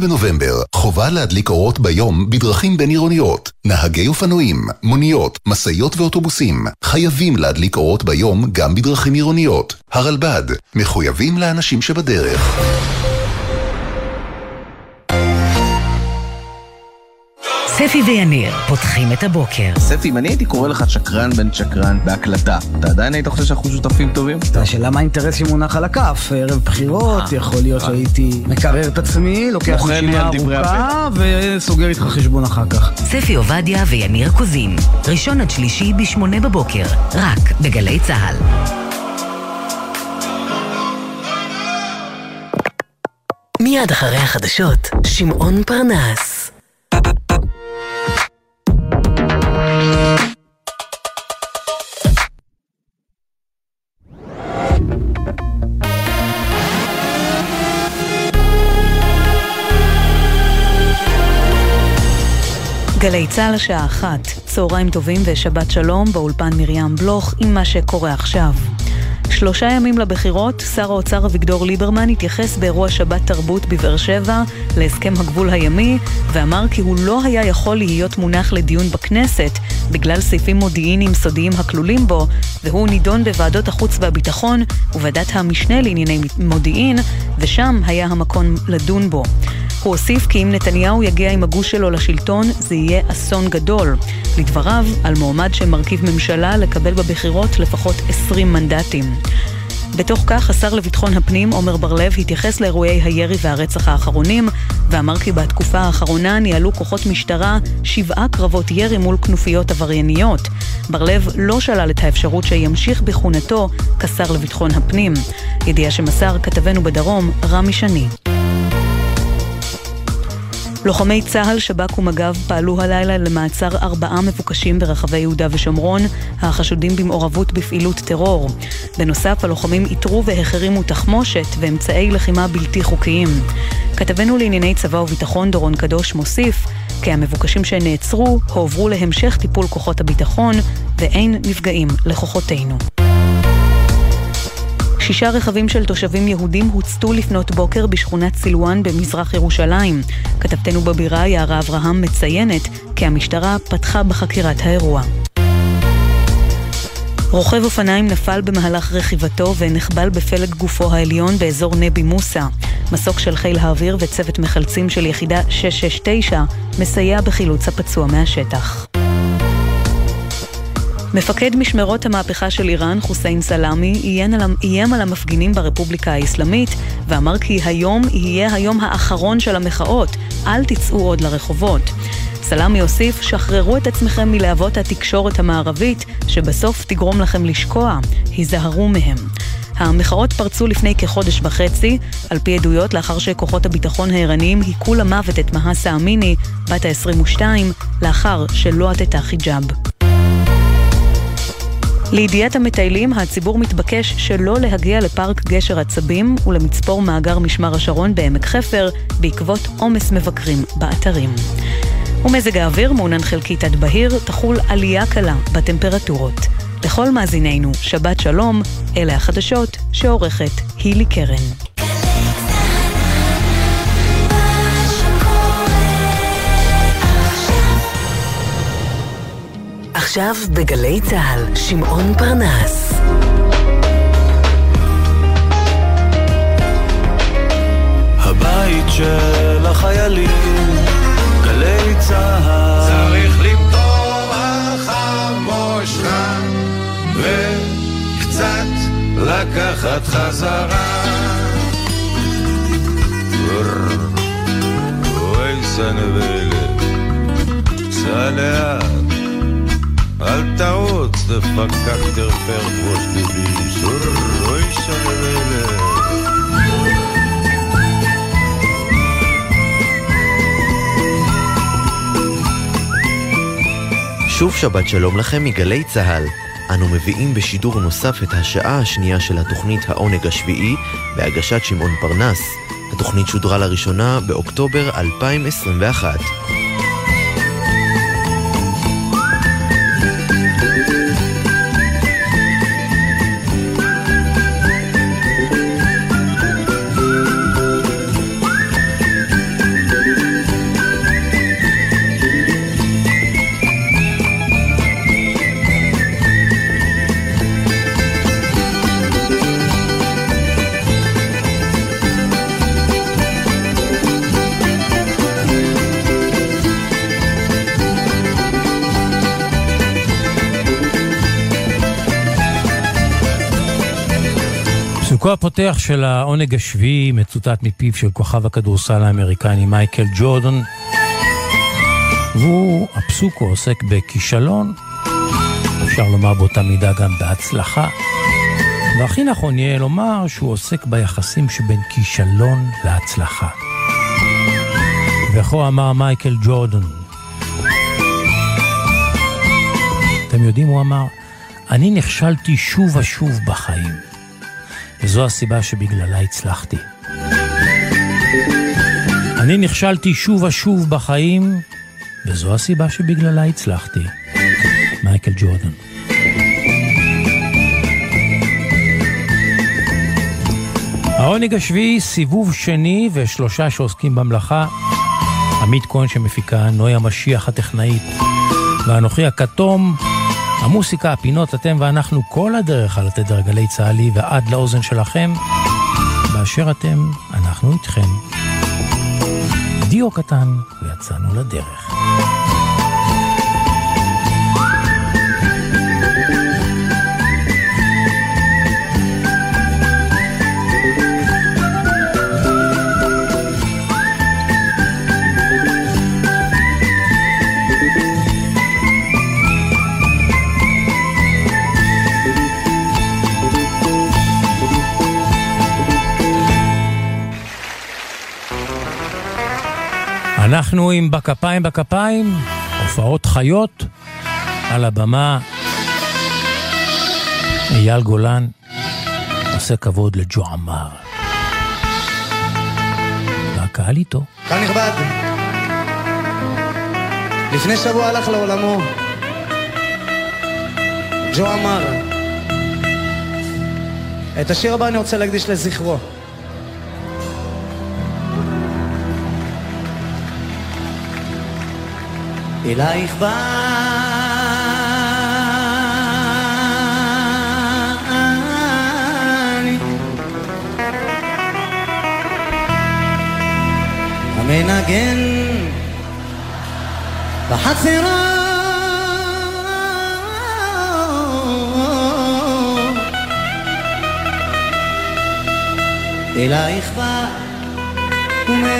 בנובמבר, חובה להדליק אורות ביום בדרכים בין עירוניות. נהגי אופנועים, מוניות, מסעיות ואוטובוסים חייבים להדליק אורות ביום גם בדרכים עירוניות. הרלב"ד, מחויבים לאנשים שבדרך. ספי ויניר, פותחים את הבוקר. ספי, אם אני הייתי קורא לך שקרן בן שקרן בהקלטה, אתה עדיין היית חושב שאנחנו שותפים טובים? השאלה מה האינטרס שמונח על הכף? ערב בחירות, יכול להיות שהייתי מקרר את עצמי, לוקח נשימה ארוכה וסוגר איתך חשבון אחר כך. ספי עובדיה ויניר קוזין, ראשון עד שלישי ב-8 בבוקר, רק בגלי צהל. מיד אחרי החדשות, שמעון פרנס. גלי צהל השעה 1, צהריים טובים ושבת שלום, באולפן מרים בלוך עם מה שקורה עכשיו. 3 ימים לבחירות, שר האוצר אביגדור ליברמן התייחס באירוע שבת תרבות בבאר שבע להסכם הגבול הימי, ואמר כי הוא לא היה יכול להיות מונח לדיון בכנסת בגלל סעיפים מודיעיניים סודיים הכלולים בו, והוא נידון בוועדות החוץ והביטחון ובוועדת המשנה לענייני מודיעין, ושם היה המקום לדון בו. הוא הוסיף כי אם נתניהו יגיע עם הגוש שלו לשלטון, זה יהיה אסון גדול. לדבריו, על מועמד שמרכיב ממשלה לקבל בבחירות לפחות 20 מנדטים. בתוך כך, השר לביטחון הפנים, אומר בר-לב, התייחס לאירועי הירי והרצח האחרונים, ואמר כי בתקופה האחרונה ניהלו כוחות משטרה 7 קרבות ירי מול כנופיות עברייניות. בר-לב לא שלל את האפשרות שימשיך בכהונתו כשר לביטחון הפנים. ידיעה שמסר כתבנו בדרום, רמי שני. לוחמי צהל, שבק ומגב פעלו הלילה למעצר 4 מבוקשים ברחבי יהודה ושומרון, החשודים במעורבות בפעילות טרור. בנוסף, הלוחמים איתרו והחרימו תחמושת ואמצעי לחימה בלתי חוקיים. כתבנו לענייני צבא וביטחון דורון קדוש מוסיף כי המבוקשים שנעצרו הועברו להמשך טיפול כוחות הביטחון ואין נפגעים לכוחותינו. 6 רכבים של תושבים יהודים הוצתו לפנות בוקר בשכונת סילואן במזרח ירושלים. כתבתנו בבירה יער אברהם מציינת כי המשטרה פתחה בחקירת האירוע. רוכב אופניים נפל במהלך רכיבתו ונחבל בפלג גופו העליון באזור נבי מוסה. מסוק של חיל האוויר וצוות מחלצים של יחידה 669 מסייע בחילוץ הפצוע מהשטח. מפקד משמרות המהפכה של איראן, חוסיין סלאמי, איים על המפגינים ברפובליקה האסלאמית, ואמר כי היום יהיה היום האחרון של המחאות, אל תצאו עוד לרחובות. סלאמי הוסיף, שחררו את עצמכם מלהבות התקשורת המערבית, שבסוף תגרום לכם לשקוע, היזהרו מהם. המחאות פרצו לפני כ1.5 חודשים, על פי עדויות לאחר שכוחות הביטחון האיראניים היכו למוות את מהסה המיני, בת ה-22, לאחר שלא עטתה חיג'אב. לידיעת המטיילים, הציבור מתבקש שלא להגיע לפארק גשר עצבים ולמצפור מאגר משמר השרון בעמק חפר בעקבות עומס מבקרים באתרים. ומזג האוויר מעונן חלקית עד בהיר, תחול עלייה קלה בטמפרטורות. לכל מאזינינו, שבת שלום, אלה החדשות שעורכת הילי קרן. עכשיו בגלי צהל, שמעון פרנס. הבית של החיילים, גלי צהל. צריך למתור החמושך וקצת לקחת חזרה. ואיזה נבלת צהלת אל תעוץ, תפקח תרפר כמו שתיבי שורוי שלבלת. שוב שבת שלום לכם מגלי צהל. אנו מביאים בשידור נוסף את השעה השנייה של התוכנית העונג השביעי בהגשת שמעון פרנס. התוכנית שודרה לראשונה באוקטובר 2021. כל הפותח של העונג השביעי מצוטט מפיו של כוכב הכדורסל האמריקני מייקל ג'ודן, והוא הפסוק עוסק בכישלון, אפשר לומר באותה מידה גם בהצלחה, והכי נכון יהיה לומר שהוא עוסק ביחסים שבין כישלון להצלחה. וכו אמר מייקל ג'ודן, אתם יודעים, הוא אמר, אני נכשלתי שוב ושוב בחיים, וזו הסיבה שבגללה הצלחתי. אני נכשלתי שוב ושוב בחיים, וזו הסיבה שבגללה הצלחתי. מייקל ג'ודן. העונג השביעי, סיבוב שני, ו3 שעוסקים במלאכה. עמית כהן שמפיקה, נוי המשיח הטכנאית, ואנוכי הכתום. המוסיקה, הפינות, אתם ואנחנו כל הדרך על התדר גלי צהלי ועד לאוזן שלכם. באשר אתם, אנחנו איתכם. דיו קטן, ויצאנו לדרך. אנחנו עם בכפיים, הופעות חיות, על הבמה, אייל גולן, עושה כבוד לג'ועמר. והקהל איתו. כאן נכבד, לפני שבוע הלך לעולמו, ג'ועמר. את השיר הבא אני רוצה להקדיש לזכרו. אלייך באני המנגן בחצרה אלייך בא ומזמר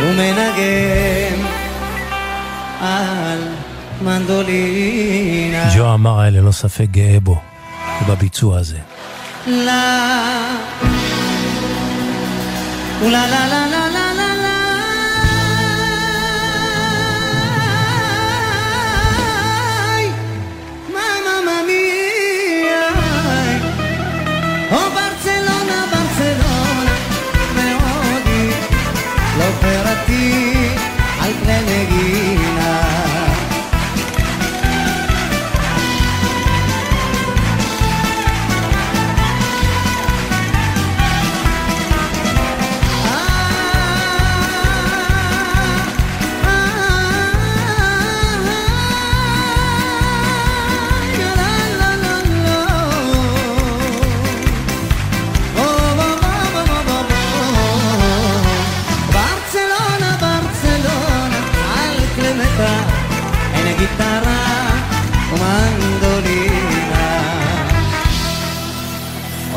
ומנגן על מנדולינה. ג'ו אמר האלה לא ספק גאה בו ובביצוע הזה. לה ולה לה לה לה לה לה לה מאמא מאמיה או ברצלונה ברצלונה מאודי לא פרתי על פלנגינה guitarra o mandolina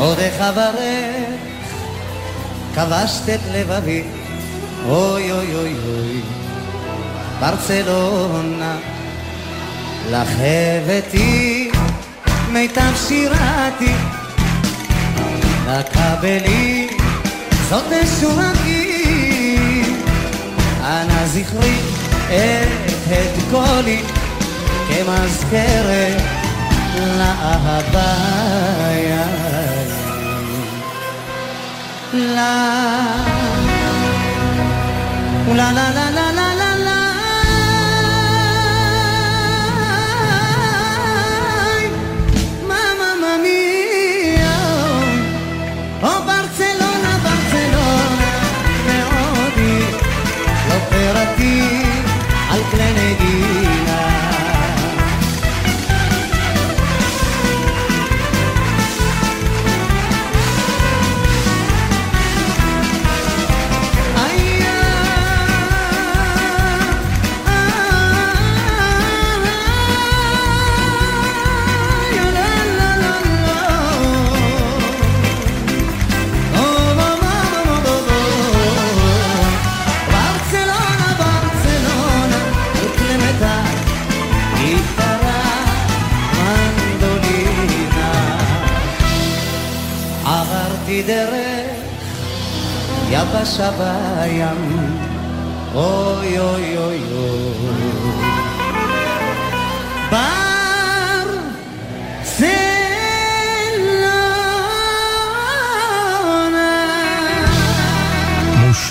o de jabarek kavashtet levavi oy oy oy oy Barcelona laheveti meitam shirati lakabeli zot shurati ana zikhri את קולי כמזכרת לאהבה לה לה לה לה לה לה לה לה מאמא מאמיה או ברצלונה ברצלונה מאודי לא פרטי al clenedina aia aia la la la la oh mama mama mama Barcelona Barcelona guitarra, mandolina עברתי דרך יבשה בים אוי אוי אוי אוי ברצלונה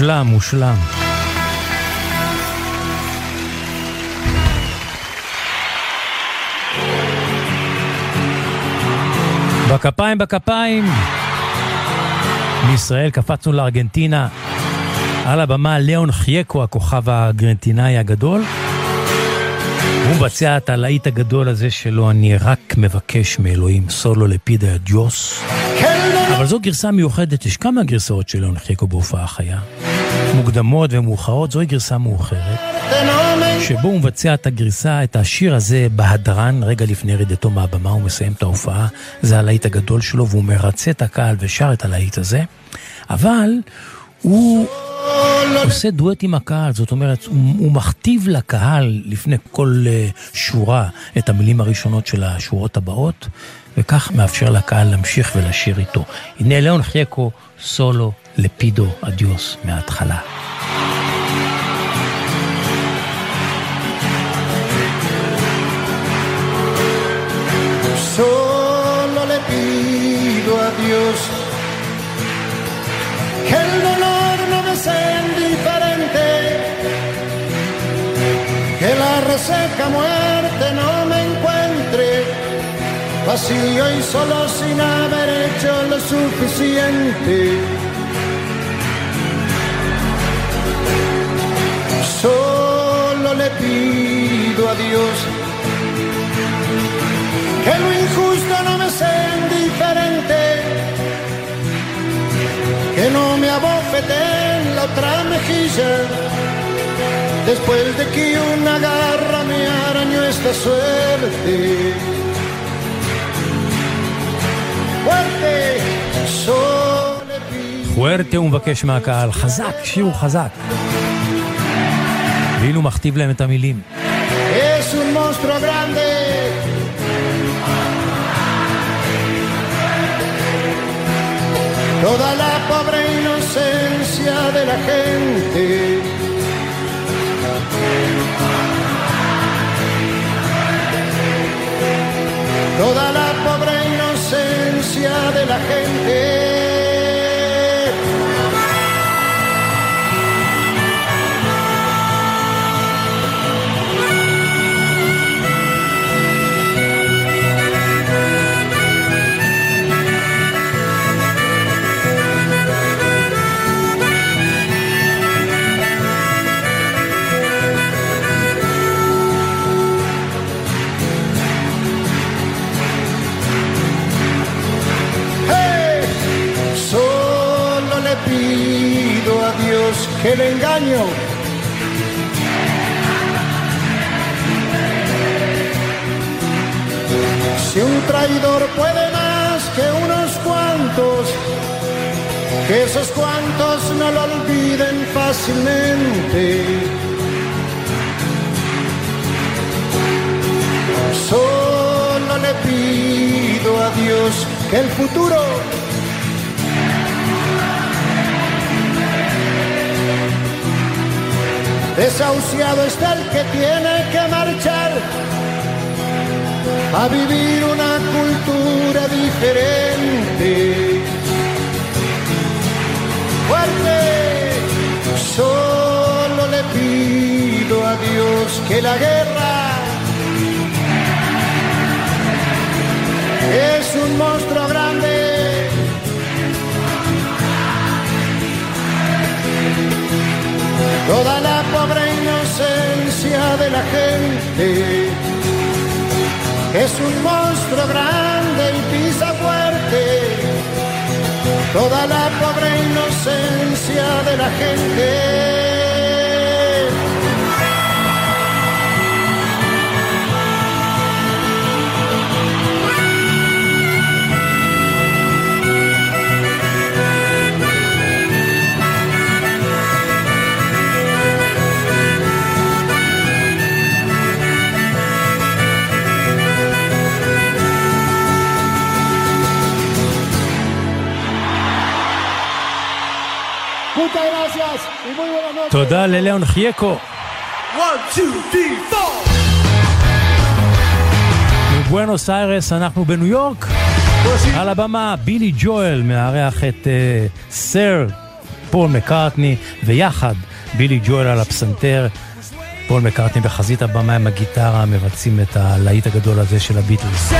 מושלם, מושלם. בכפיים, בכפיים. מישראל קפצנו לארגנטינה. על הבמה ליאון חייקו, הכוכב הארגנטינאי הגדול. הוא מבצע את הלהיט הגדול הזה שלו, אני רק מבקש מאלוהים, סולו לפידה דיוס. אבל זו גרסה מיוחדת, יש כמה גרסאות של ליאון חייקו בהופעה חיה, מוקדמות ומאוחרות, זוהי גרסה מאוחרת, שבו הוא מבצע את הגרסה, את השיר הזה בהדרן, רגע לפני רדתו מהבמה, הוא מסיים את ההופעה, זה הלהיט הגדול שלו, והוא מרצה את הקהל ושר את הלהיט הזה, אבל הוא עושה דואט עם הקהל, זאת אומרת, הוא מכתיב לקהל לפני כל שורה את המילים הראשונות של השורות הבאות, וכך מאפשר לקהל להמשיך ולשיר איתו. הנה ליאון חייקו, סולו, לפידו, אדיוס, מההתחלה. Solo le pido a Dios que el dolor no me sea indiferente, que la reseca muerte no me encuentre vacío y solo sin haber hecho lo suficiente. Solo le pido a Dios que lo injusto no me sea indiferente, que no me abofeteen la otra mejilla, después de que una garra me arañó esta suerte. Fuerte, sole pi... Fuerte הוא מבקש מהקהל, חזק, שיר הוא חזק. ואילו מכתיב להם את המילים. Es un monstruo grande. Toda la pobre inocencia de la gente. Toda la pobre inocencia de la gente. Pido a Dios que el engaño si un traidor puede más que unos cuantos, que esos cuantos no lo olviden fácilmente. Solo le pido a Dios que el futuro desahuciado está el que tiene que marchar a vivir una cultura diferente. Fuerte, solo le pido a Dios que la guerra es un monstruo grande. Toda la pobre inocencia de la gente es un monstruo grande y pisa fuerte. Toda la pobre inocencia de la gente. תודה לליאון חייקו. 1, 2, 3, 4. מבואנוס איירס אנחנו בניו יורק. על הבמה בילי ג'ואל מארח את סר פול מקרטני, ויחד בילי ג'ואל על הפסנתר, פול מקרטני בחזית הבמה עם הגיטרה, מבצעים את הלהיט הגדול הזה של הביטלס.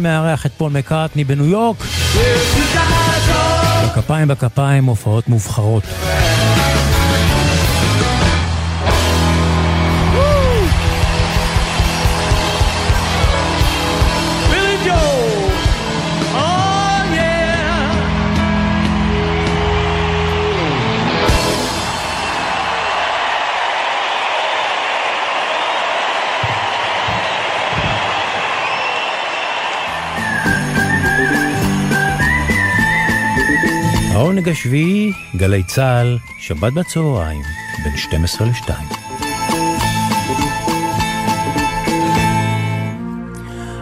מארח את פול מקרטני בניו יורק, בכפיים בכפיים, הופעות מובחרות. העונג השביעי, גלי צהל, שבת בצהריים, בין 12 ל-2.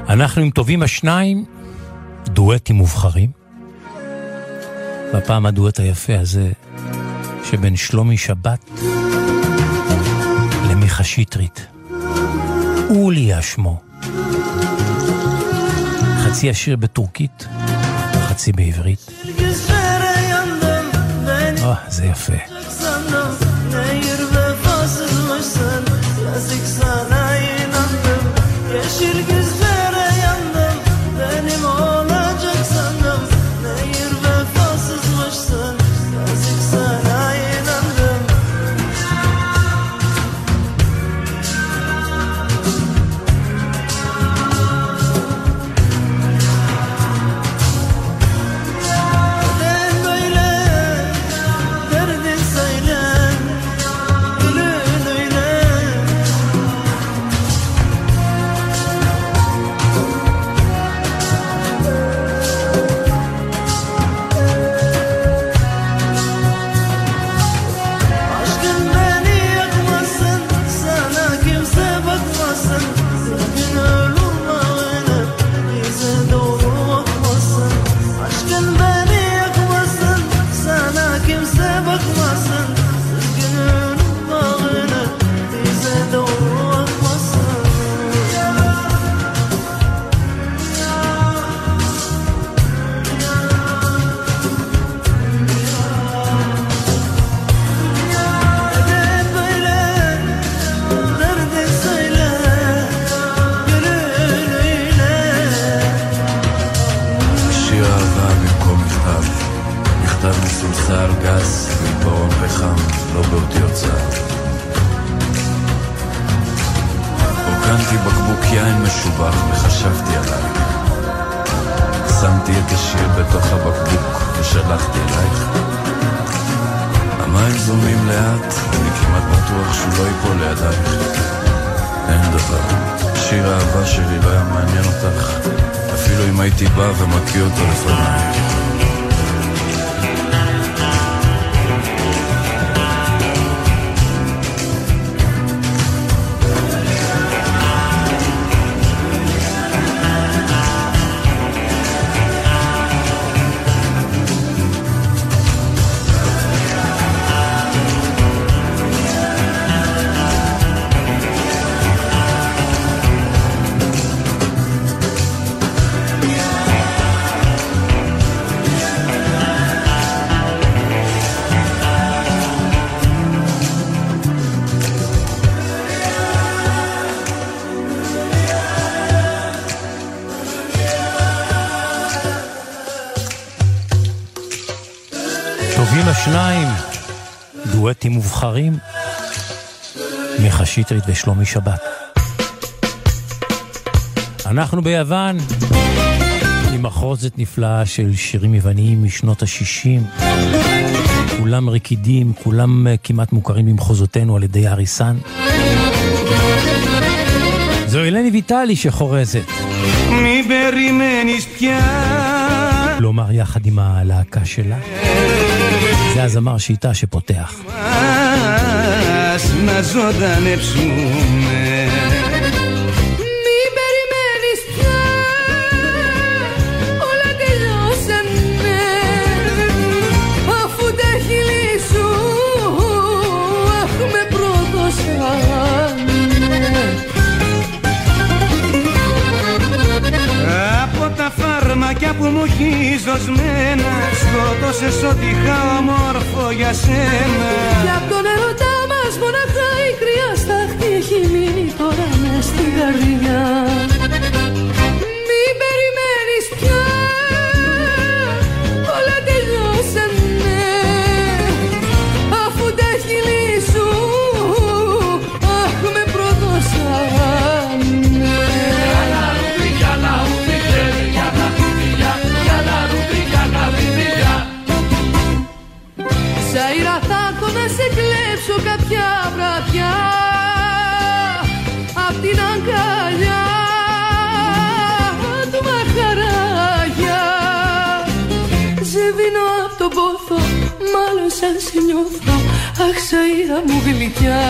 אנחנו עם טובים השניים, דואטים מובחרים. בפעם הדואט היפה הזה, שבין שלומי שבת למיכה שטרית. אולי אשמו. חצי השיר בטורקית, חצי בעברית. זה יפה. מכתב מסולסל גס, ליפורם וחם, לא באותיות צד. הוקנתי בקבוק יין משובח וחשבתי עליי. שמתי את השיר בתוך הבקבוק ושלחתי אלייך. המים זורמים לאט, אני כמעט בטוח שהוא לא ייפול לידייך. אין דבר, שיר האהבה שלי לא היה מעניין אותך, אפילו אם הייתי בא ומקיא אותו לפניי. שניים, דואטים מובחרים, מיכה שטרית ושלומי שבת. אנחנו ביוון עם מחרוזת נפלאה של שירים יווניים משנות ה-60, כולם רקידים, כולם כמעט מוכרים במחוזותינו על ידי אריסן. זו אלני ויטלי שחורזת, מי ברימני שפיין, כלומר יחד עם הלהקה שלה. זה הזמר שאיתה שפותח. אז נזודה נפשומה מי ברימניסטה אולה גלוסנה פפודה חיליסו אך מפרודוסה από τα φάρμακια που μου έχει ζωσμένα σκότωσες ό,τι είχα ομόρφο για σένα και απ' τον ερωτά μας μοναχά η κρυά στάχτη έχει μείνει τώρα μες στην καρδιά Μην περιμένεις πια όλα τελειώσανε αφού τα χείλη σου αχ με προδώσανε Σαϊρά θα έχω να σε κλέψω κάποια βραδιά απ' την αγκαλιά του Μαχαράγια Σε δίνω απ' τον πόθο, μάλλον σαν σε νιώθω Αχ Σαϊρά μου γλυκιά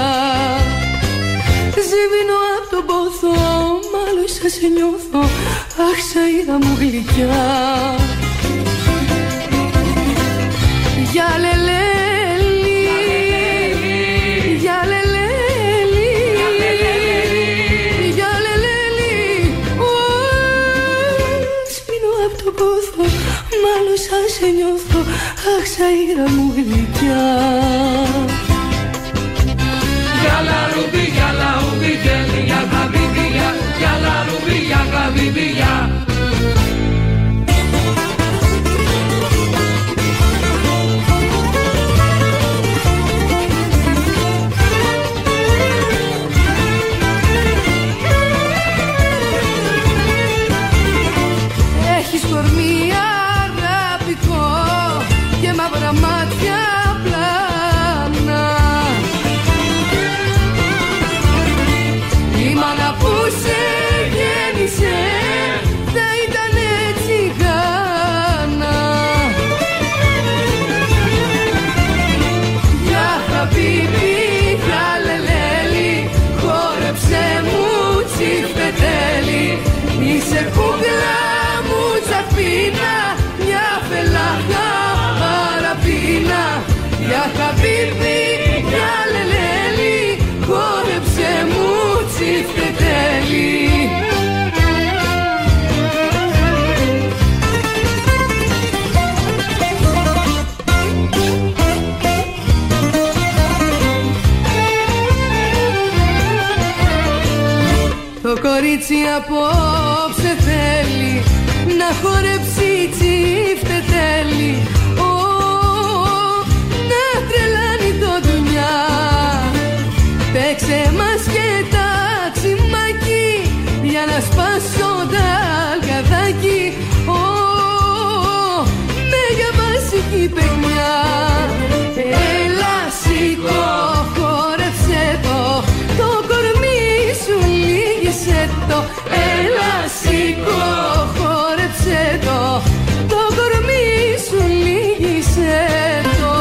Σε δίνω απ' τον πόθο, μάλλον σαν σε νιώθω Αχ Σαϊρά μου γλυκιά Για λελέλη, για λελέλη, για λελέλη Σπίνω απ' τον πόθο, μάλλον σαν σε νιώθω Αχ, Σαΐρα μου γλυκιά Για λα ρουμπί, για λα ουμπί, για λα χαβίβι, για λα ρουμπί, για χαβίβι, για κορίτσι απόψε θέλει να χορέψει τσιφτετέλει oh, mega masiki pegna elasico corsetto to cormi su ligisetto elasico corsetto to cormi su ligisetto.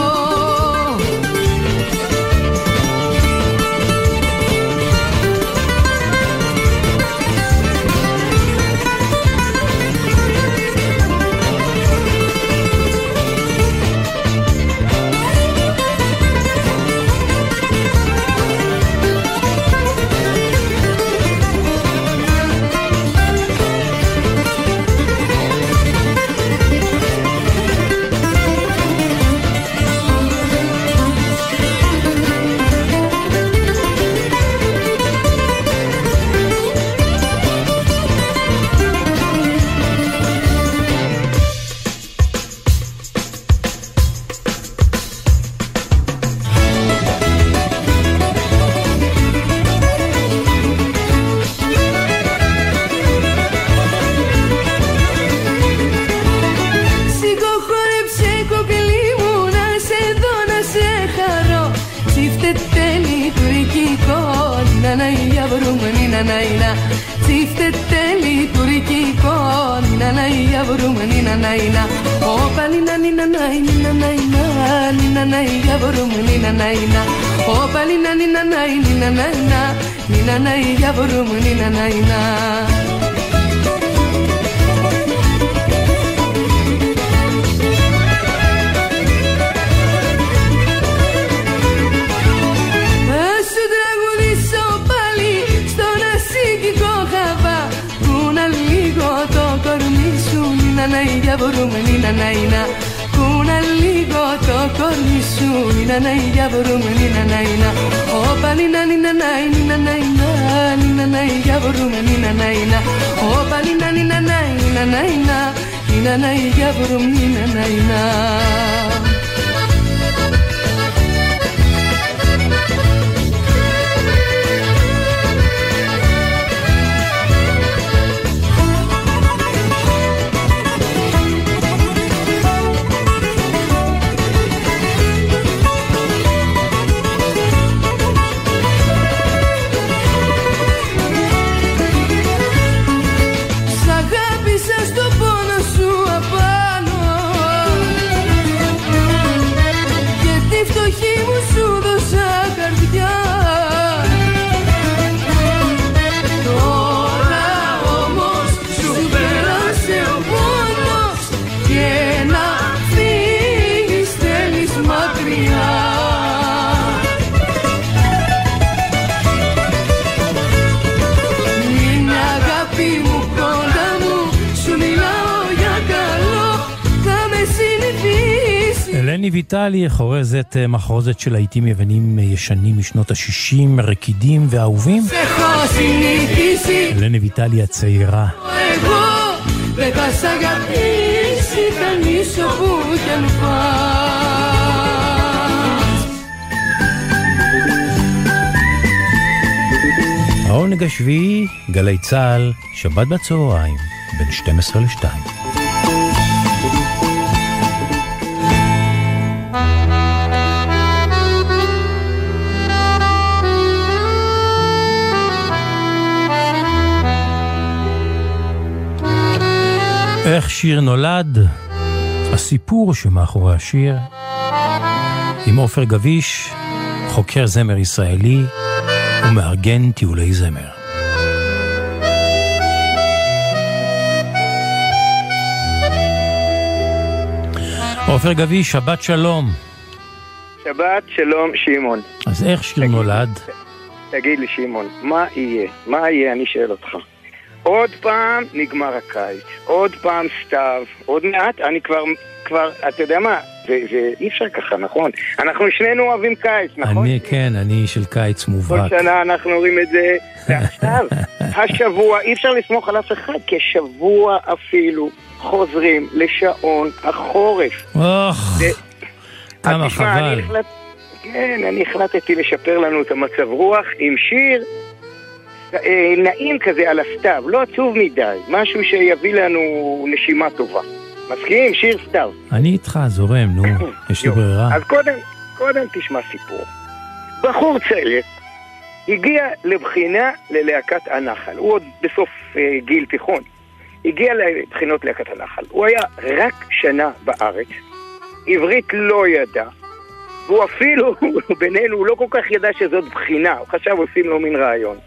ויטלי חורזת מחרוזת של להיטים יוונים ישנים משנות ה-60, רקידים ואהובים. אלנה ויטלי הצעירה. העונג השביעי, גלי צהל, שבת בצהריים, בין 12 ל-2. איך שיר נולד, הסיפור שמאחורי השיר, עם אופר גביש, חוקר זמר ישראלי ומארגן טיולי זמר. אופר גביש, שבת שלום. שבת שלום שמעון. אז איך שיר נולד? תגיד לי שמעון, מה יהיה? מה יהיה? אני שואל אותך. עוד פעם נגמר הקיץ, עוד פעם סתיו, עוד מעט, אני כבר, אתה יודע מה, זה אי אפשר ככה, נכון? אנחנו שנינו אוהבים קיץ, נכון? אני כן, אני של קיץ מובהק. כל שנה אנחנו רואים את זה, ועכשיו, השבוע, אי אפשר לסמוך על אף אחד, כי השבוע אפילו חוזרים לשעון החורף. כמה חבל. כן, אני החלטתי לשפר לנו את המצב רוח עם שיר, נעים כזה על הסתיו, לא עצוב מדי, משהו שיביא לנו נשימה טובה. מסכים? שיר סתיו. אני איתך, זורם, נו, יש לי ברירה. אז קודם תשמע סיפור. בחור צעיר הגיע לבחינה ללהקת הנחל, הוא עוד בסוף גיל תיכון, הגיע לבחינות להקת הנחל, הוא היה רק שנה בארץ, עברית לא ידע, והוא אפילו, בינינו, הוא לא כל כך ידע שזאת בחינה, הוא חשב עושים לו מין רעיון.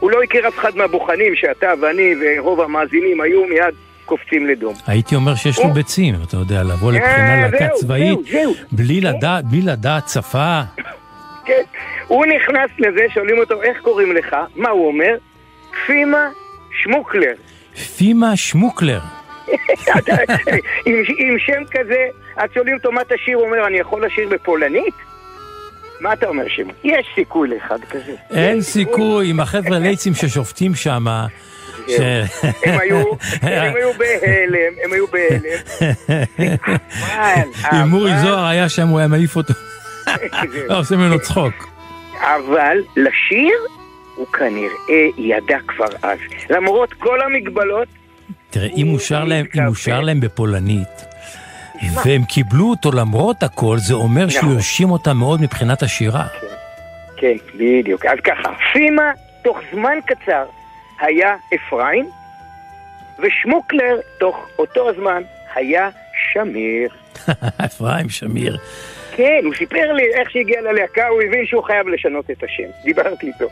הוא לא הכיר אף אחד מהבוחנים שאתה ואני ורוב המאזינים היו מיד קופצים לדום. הייתי אומר שיש לו ביצים, אתה יודע, לבוא לבחינה להקה צבאית, בלי לדעת שפה. כן, הוא נכנס לזה, שואלים אותו איך קוראים לך, מה הוא אומר? פימה שמוקלר. פימה שמוקלר. עם שם כזה, אז שואלים אותו מה תשיר, הוא אומר אני יכול לשיר בפולנית? מה אתה אומר שם? יש סיכוי לאחד כזה. אין סיכוי, עם החבר'ה ליצים ששופטים שם. הם היו בהלם. אם מורי זוהר היה שם, הוא היה מעיף אותו. לא, עושה ממנו צחוק. אבל לשיר הוא כנראה ידע כבר אז. למרות כל המגבלות, תראה, אם הוא שר להם בפולנית, והם קיבלו אותו למרות הכל, זה אומר שהוא ירשים אותה מאוד מבחינת השירה. כן, בדיוק. אז ככה, פימה, תוך זמן קצר, היה אפרים, ושמוקלר, תוך אותו הזמן, היה שמיר. אפרים שמיר. כן, הוא סיפר לי איך שהגיע ללהקה, הוא הבין שהוא חייב לשנות את השם. דיברתי איתו.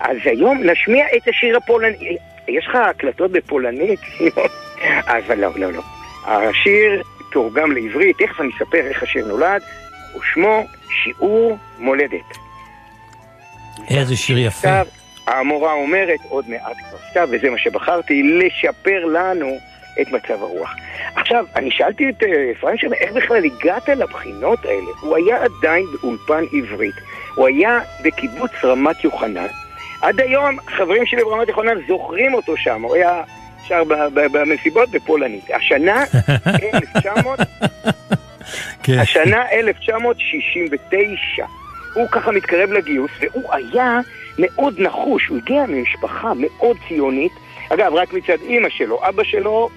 אז היום נשמיע את השיר הפולני. יש לך הקלטות בפולנית? אבל לא, לא, לא. השיר תורגם לעברית, תכף אני אספר איך השיר נולד, ושמו שיעור מולדת. איזה שיר יפה. המורה אומרת עוד מעט כבר סתיו, וזה מה שבחרתי, לשפר לנו את מצב הרוח. עכשיו, אני שאלתי את אפרים שמיר, איך בכלל הגעת לבחינות האלה? הוא היה עדיין באולפן עברית, הוא היה בקיבוץ רמת יוחנן, עד היום חברים שלי ברמת יוחנן זוכרים אותו שם, הוא היה שר במסיבות בפולנית. השנה 1969, הוא ככה מתקרב לגיוס, והוא היה מאוד נחוש, הוא הגיע ממשפחה מאוד ציונית, אגב, רק מצד אמא שלו, אבא שלו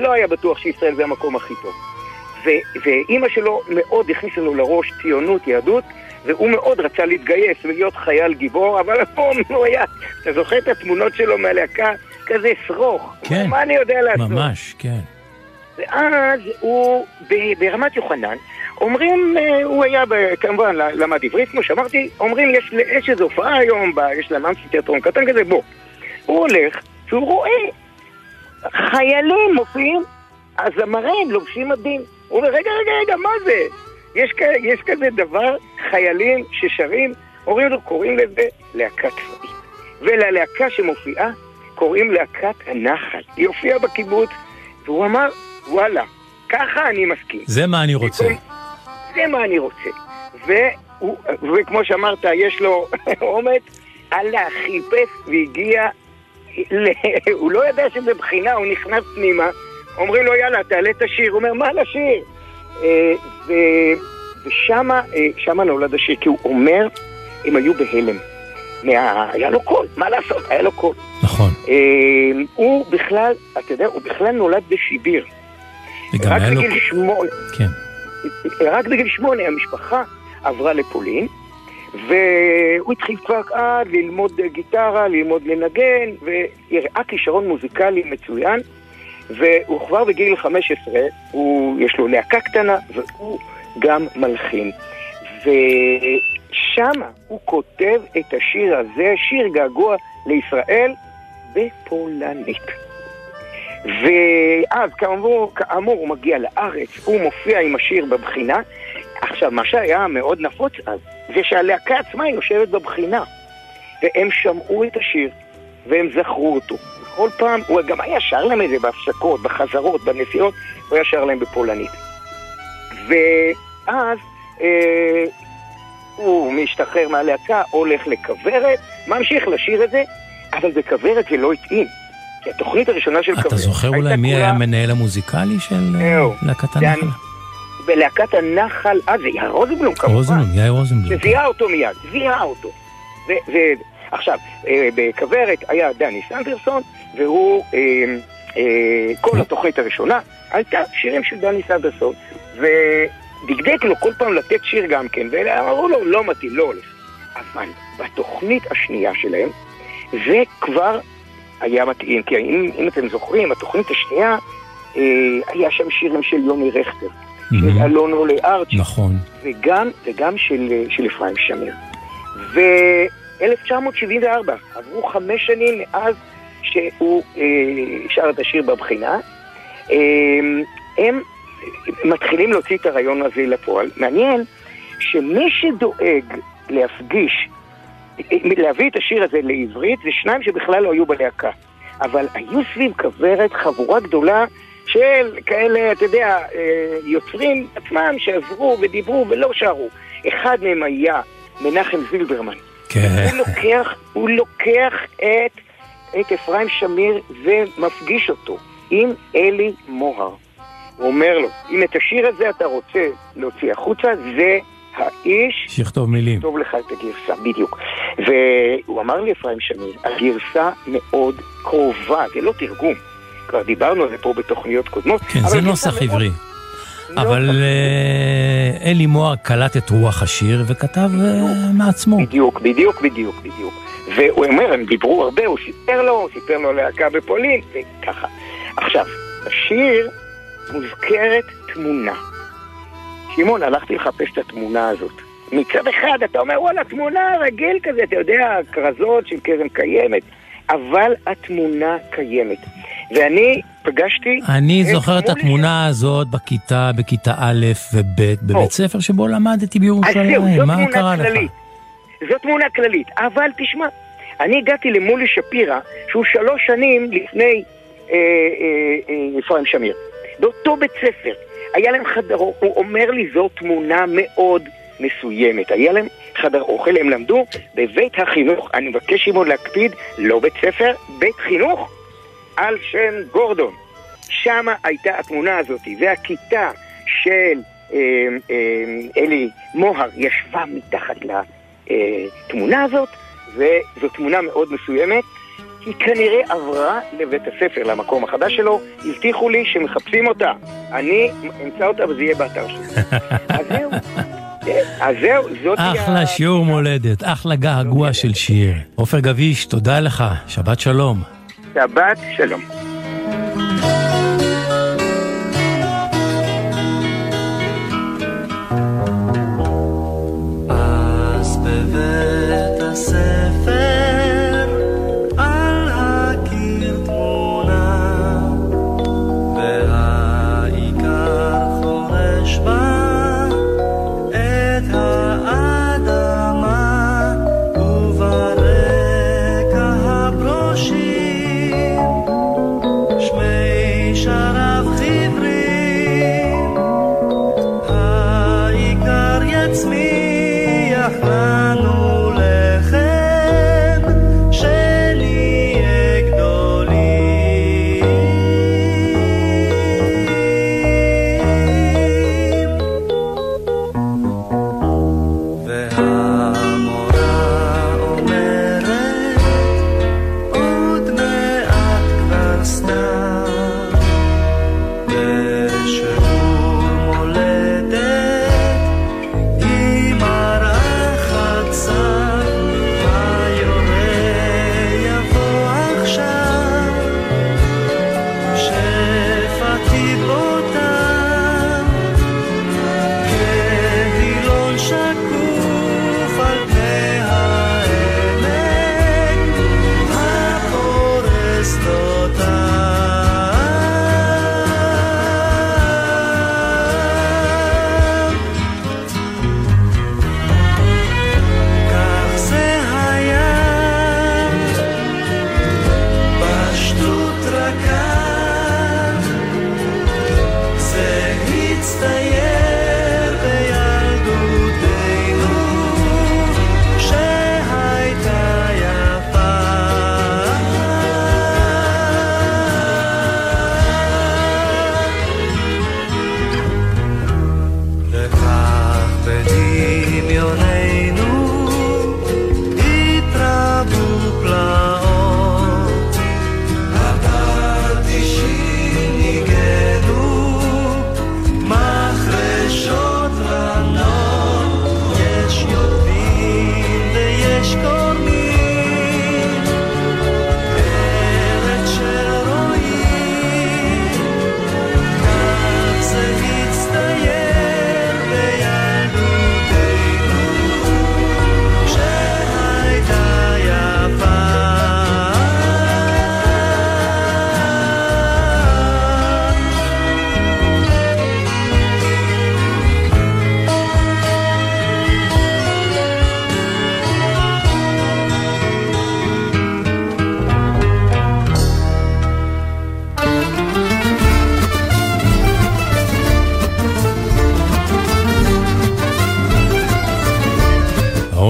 לא היה בטוח שישראל זה המקום הכי טוב. ואמא שלו מאוד הכניס לנו לראש ציונות, יהדות, והוא מאוד רצה להתגייס ולהיות חייל גיבור, אבל פה הוא היה, אתה זוכר את התמונות שלו מהלהקה, כזה שרוך. כן, מה אני יודע לעשות? ממש, כן. ואז הוא, ברמת יוחנן, אומרים, הוא היה, כמובן, למד עברית, כמו שאמרתי, אומרים, יש איזו הופעה היום, יש להם תיאטרון קטן כזה, בוא. הוא הולך, שהוא רואה, חיילים מופיעים, אז המראים לובשים מדים. הוא אומר, רגע, מה זה? יש כזה דבר, חיילים ששרים, קוראים לזה להקה צבאית. וללהקה שמופיעה, קוראים להקת הנחל. היא הופיעה בקיבוץ, והוא אמר, וואלה, ככה אני מסכים. זה מה אני רוצה. וכמו שאמרת, יש לו אומץ, הלך, חיפש והגיע, הוא לא ידע שזה בחינה, הוא נכנס פנימה, אומרים לו, יאללה, תעלה את השיר, הוא אומר, מה לשיר? ושמה נולד השיר, כי הוא אומר, הם היו בהלם. היה לו קול, מה לעשות? היה לו קול. נכון. הוא בכלל, אתה יודע, הוא בכלל נולד בשיביר. רק בגיל 8. כן. רק בגיל 8 המשפחה עברה לפולין, והוא התחיל כבר עד ללמוד גיטרה, ללמוד לנגן, והראה כישרון מוזיקלי מצוין, והוא כבר בגיל 15, יש לו להקה קטנה, והוא גם מלחין. ושם הוא כותב את השיר הזה, שיר געגוע לישראל, בפולנית. ואז כאמור הוא מגיע לארץ, הוא מופיע עם השיר בבחינה. עכשיו, מה שהיה מאוד נפוץ אז, זה שהלהקה עצמה היא יושבת בבחינה, והם שמעו את השיר, והם זכרו אותו. כל פעם, הוא גם היה שר להם את זה בהפסקות, בחזרות, בנסיעות, הוא היה שר להם בפולנית. ואז הוא משתחרר מהלהקה, הולך לכברת, ממשיך לשיר את זה, אבל בכברת זה לא התאים. כי התוכנית הראשונה של כברת... אתה זוכר אולי מי היה המנהל המוזיקלי של להקת הנחל? בלהקת הנחל, זה יאי רוזבלום כמובן. רוזבלום, יאי רוזבלום. שזיהה אותו מיד, זיהה אותו. עכשיו, בכברת היה דני סנדרסון, והוא, כל התוכנית הראשונה, הייתה שירים של דני סנדרסון, ודקדק לו כל פעם לתת שיר גם כן, ואמרו לו, לא מתאים, לא הולך. אבל בתוכנית השנייה שלהם, זה כבר היה מתאים, כי אם אתם זוכרים, התוכנית השנייה, היה שם שירים של יוני רכטר, של אלון עולה ארצ'י, וגם של אפרים שמיר. ו-1974, עברו 5 שנים מאז שהוא שר את השיר בבחינה, הם מתחילים להוציא את הרעיון הזה לפועל. מעניין שמי שדואג להפגיש, להביא את השיר הזה לעברית, זה שניים שבכלל לא היו בלהקה. אבל היו סביב כברת חבורה גדולה של כאלה, אתה יודע, יוצרים עצמם שעזרו ודיברו ולא שרו. אחד מהם היה מנחם זילברמן. כן. הוא לוקח את אפרים שמיר ומפגיש אותו עם אלי מוהר. הוא אומר לו, אם את השיר הזה אתה רוצה להוציא החוצה, זה האיש שיכתוב מילים. טוב לך את הגרסה, בדיוק. והוא אמר לי אפרים שמיר, הגרסה מאוד קרובה, זה לא תרגום. כבר דיברנו על זה פה בתוכניות קודמות. כן, זה נוסח עברי. אבל אלי מוהר קלט את רוח השיר וכתב מעצמו. בדיוק. והוא אומר, הם דיברו הרבה, הוא סיפר לו להקה בפולין, וככה. עכשיו, בשיר מוזכרת תמונה. שמעון, הלכתי לחפש את התמונה הזאת. מצד אחד, אתה אומר, וואלה, תמונה רגיל כזה, אתה יודע, כרזות של קרם קיימת, אבל התמונה קיימת. ואני פגשתי... אני זוכר את התמונה הזאת בכיתה, בכיתה א' וב', בבית ספר שבו למדתי בירושלים. מה קרה לך? זו תמונה כללית, אבל תשמע, אני הגעתי למולי שפירה, שהוא 3 שנים לפני אפרים שמיר. באותו בית ספר, היה להם חדר, הוא אומר לי, זו תמונה מאוד מסוימת. היה להם חדר אוכל, הם למדו בבית החינוך. אני מבקש שמעון להקפיד, לא בית ספר, בית חינוך, על שם גורדון. שם הייתה התמונה הזאת, והכיתה של אלי מוהר ישבה מתחת לתמונה הזאת, וזו תמונה מאוד מסוימת. היא כנראה עברה לבית הספר, למקום החדש שלו. הבטיחו לי שמחפשים אותה. אני אמצא אותה וזה יהיה באתר שלי. אז זהו, זאת... אחלה שיעור מולדת, אחלה געגוע של שיר. עופר גביש, תודה לך. שבת שלום. שבת שלום. אז בבית הספר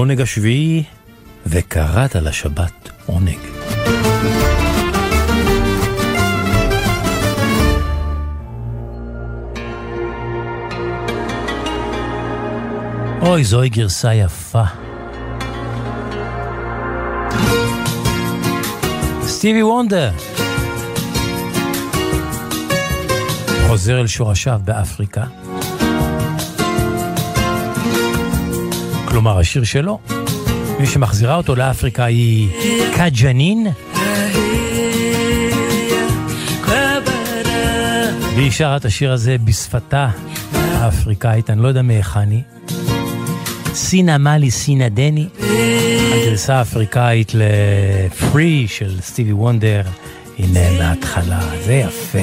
העונג השביעי, וקראת לשבת עונג. אוי, זוהי גרסה יפה. סטיבי וונדר חוזר אל שורשיו באפריקה, כלומר השיר שלו, מי שמחזירה אותו לאפריקה היא קג'נין, והיא שרה את השיר הזה בשפתה האפריקאית, אני לא יודע מאיכן היא, סינה מלי סינה דני, הגרסה האפריקאית לפרי של סטיבי וונדר. הנה מההתחלה, זה יפה.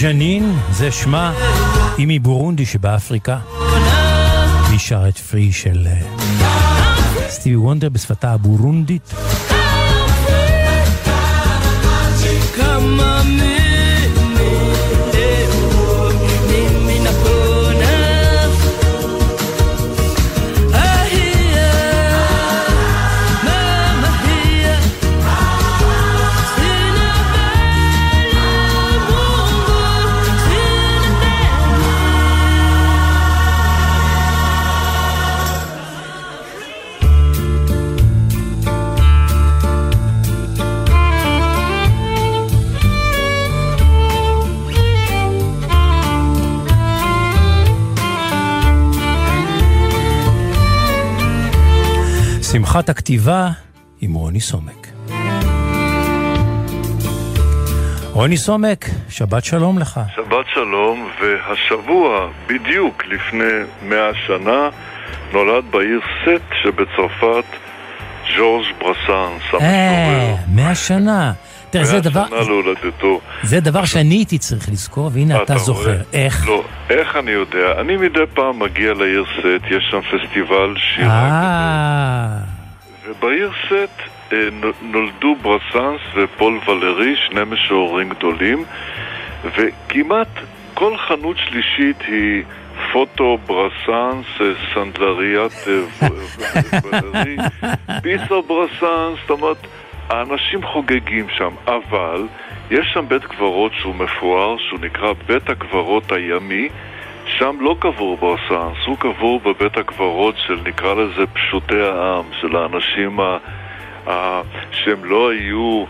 ג'נין, זה שמה, היא מבורונדי שבאפריקה, היא שרת פרי של סטיבי וונדר בשפתה הבורונדית. שמחת הכתיבה עם רוני סומק. רוני סומק, שבת שלום לך. שבת שלום, והשבוע בדיוק לפני 100 שנה נולד בעיר סט שבצרפת ז'ורז' ברסאנס. 100 שנה. תראה, זה דבר שאני הייתי צריך לזכור, והנה אתה זוכר. איך? לא, איך אני יודע? אני מדי פעם מגיע לעיר סט, יש שם פסטיבל שירה. ובעיר סט נולדו ברסאנס ופול ולרי, שני משוררים גדולים, וכמעט כל חנות שלישית היא פוטו, ברסאנס, סנדלריית ולרי, פיסו ברסאנס, זאת אומרת, האנשים חוגגים שם, אבל יש שם בית קברות שהוא מפואר, שהוא נקרא בית הקברות הימי. שם לא קבור ברסאנס, הוא קבור בבית הקברות של, נקרא לזה, פשוטי העם, של האנשים שהם לא היו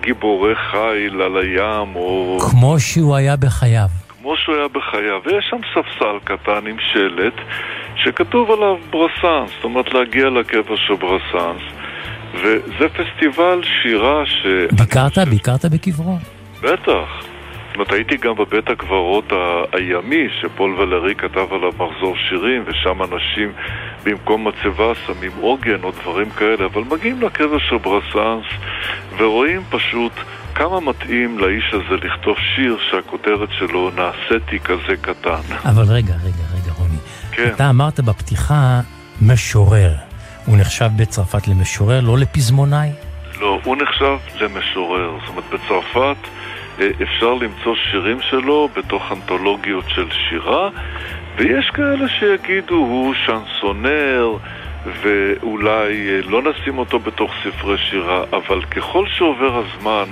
גיבורי חיל על הים או... כמו שהוא היה בחייו. כמו שהוא היה בחייו, ויש שם ספסל קטן עם שלט שכתוב עליו ברסאנס, זאת אומרת להגיע לקבר של ברסאנס. וזה פסטיבל שירה ש... ביקרת בקברו? בטח. הייתי גם בבית הקברות הימי שפול ולרי כתב עליו מחזור שירים, ושם אנשים במקום מצבה שמים עוגן או דברים כאלה, אבל מגיעים לקבר של ברסאנס ורואים פשוט כמה מתאים לאיש הזה לכתוב שיר שהכותרת שלו נעשיתי כזה קטן. אבל רגע רוני, כן. אתה אמרת בפתיחה משורר. הוא נחשב בצרפת למשורר, לא לפזמונאי? לא, הוא נחשב למשורר. זאת אומרת, בצרפת אפשר למצוא שירים שלו בתוך אנתולוגיות של שירה, ויש כאלה שיגידו הוא שנסונר, ואולי לא נשים אותו בתוך ספרי שירה, אבל ככל שעובר הזמן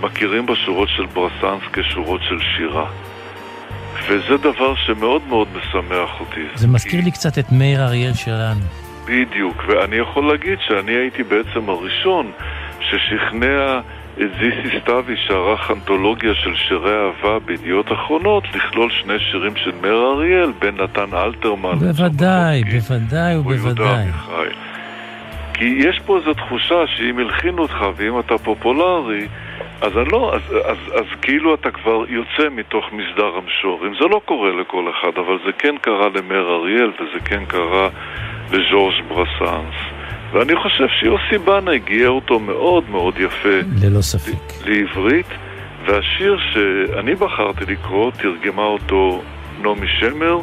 מכירים בשורות של ברסאנס כשורות של שירה. וזה דבר שמאוד מאוד משמח אותי. זה מזכיר לי קצת את מאיר אריאל שלנו. בדיוק, ואני יכול להגיד שאני הייתי בעצם הראשון ששכנע את זיסי סתיוי, שערך אנתולוגיה של שירי אהבה בידיעות אחרונות, לכלול שני שירים של מאיר אריאל, בן נתן אלתרמן. בוודאי. כי יש פה איזו תחושה שאם הלחינו אותך ואם אתה פופולרי, אז כאילו אתה כבר יוצא מתוך מסדר המשורים. זה לא קורה לכל אחד, אבל זה כן קרה למאיר אריאל וזה כן קרה לז'ורז' ברסאנס. ואני חושב שיוסי בנה הגיע אותו מאוד מאוד יפה ללא ספק לעברית, והשיר שאני בחרתי לקרוא תרגמה אותו נומי שמר,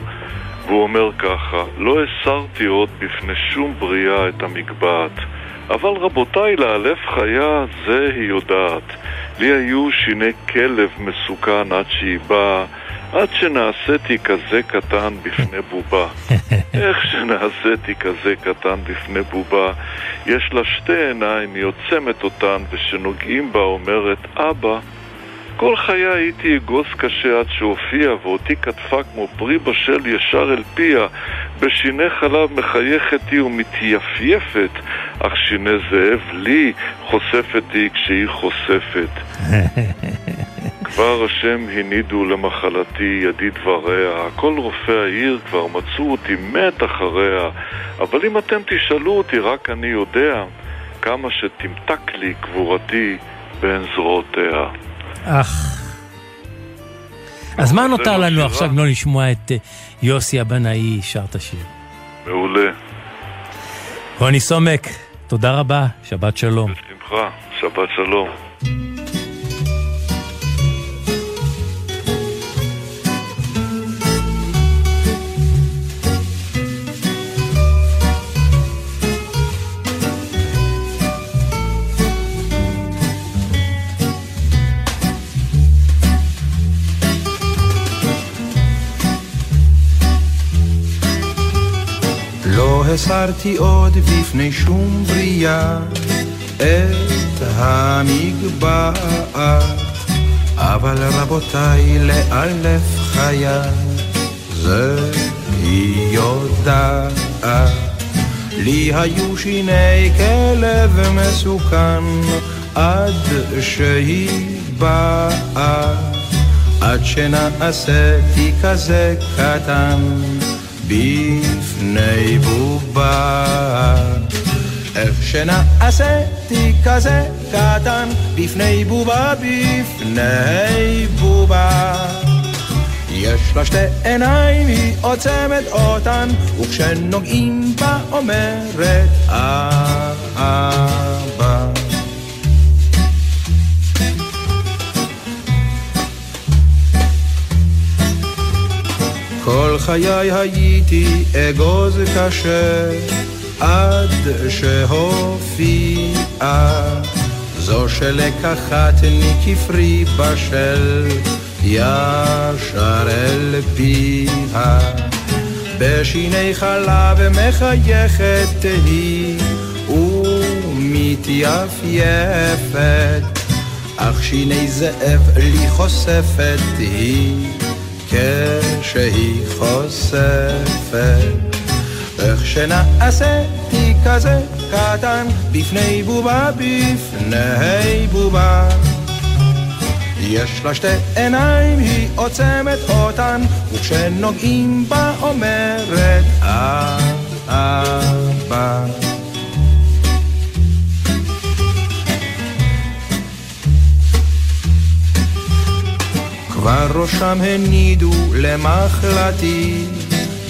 והוא אומר ככה: לא הסרתי עוד בפני שום בריאה את המקבעת, אבל רבותיי, לאלף חיה זה היא יודעת, לי היו שיני כלב מסוכן עד שהיא באה, עד שנעשיתי כזה קטן בפני בובה. איך שנעשיתי כזה קטן בפני בובה, יש לה שתי עיניים, היא עוצמת אותן, ושנוגעים בה אומרת אבא. כל חיי הייתי אגוז קשה עד שהופיע, ואותי כתפה כמו פרי בשל ישר אל פיה, בשיני חלב מחייכת היא ומתייפייפת, אך שיני זאב לי חושפת היא כשהיא חושפת. כבר השם הנידו למחלתי ידי דבריה, כל רופא העיר כבר מצאו אותי מת אחריה, אבל אם אתם תשאלו אותי רק אני יודע, כמה שתמתק לי קבורתי בין זרועותיה. אך, אז מה נותר לנו עכשיו לא לשמוע את יוסי הבנאי שר את השיר? מעולה. רוני סומק, תודה רבה, שבת שלום. בשמחה, שבת שלום. הסרתי עוד בפני שום בריאה את המגבעת, אבל רבותיי, לאלף חיה זה היא יודעת, לי היו שיני כלב מסוכן עד שהיא באה, עד שנעשיתי כזה קטן בפני בובה. ערב שינה עשיתי כזה קטן בפני בובה, בפני בובה. יש לה שתי עיניים, היא עוצמת אותן, וכשנוגעים בה אומרת אבא. כל חיי הייתי אגוז קשה, עד שהופיעה זו שלקחתני כפרי בשל, ישר אל פיה. בשיני חלב מחייכת היא ומתייפייפת, אך שיני זאב לי חושפת היא כשהיא חושפת. איך שנעשיתי כזה קטן בפני בובה, בפני בובה. יש לה שתי עיניים, היא עוצמת אותן, וכשנוגעים בה אומרת אבא. כבר ראשם הנידו למחלתי,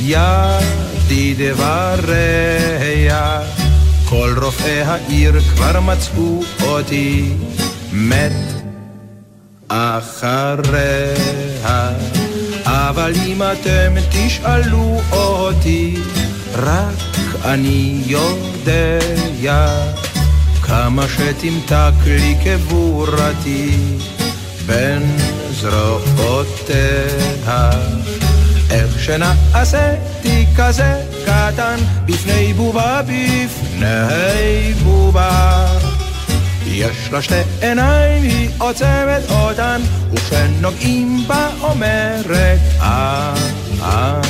ידי דבריה, כל רופאי העיר כבר מצאו אותי מת אחריה. אבל אם אתם תשאלו אותי, רק אני יודע, כמה שתמתק לי קבורתי בין זרועותיה. איך שנעשיתי כזה קטן בפני בובה, בפני בובה. יש לה שתי עיניים, היא עוצמת אותן, וכשנוגעים בה אומרת אבא.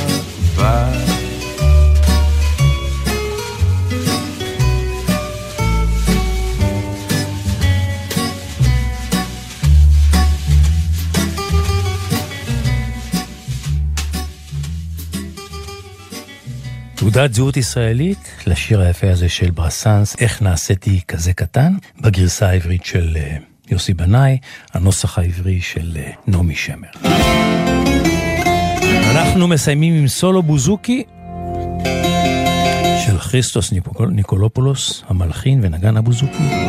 תעודת זהות ישראלית לשיר היפה הזה של ברסנס, איך נעשיתי כזה קטן, בגרסה העברית של יוסי בנאי, הנוסח העברי של נומי שמר. אנחנו מסיימים עם סולו בוזוקי של חריסטוס ניקולופולוס, המלחין ונגן הבוזוקי.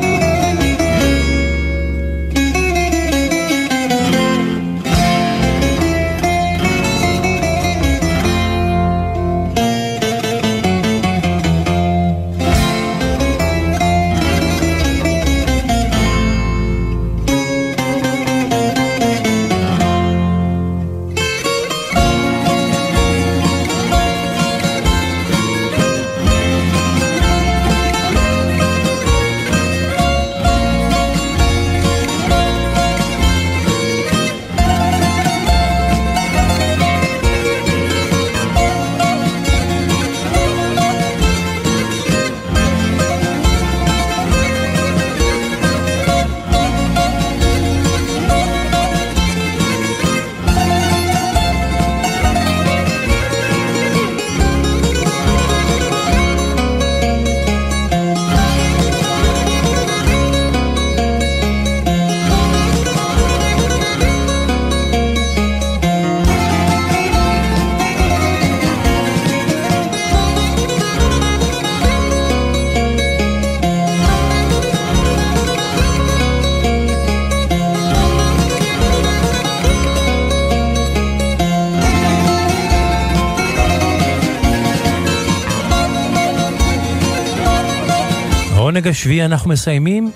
העונג השביעי אנחנו מסיימים.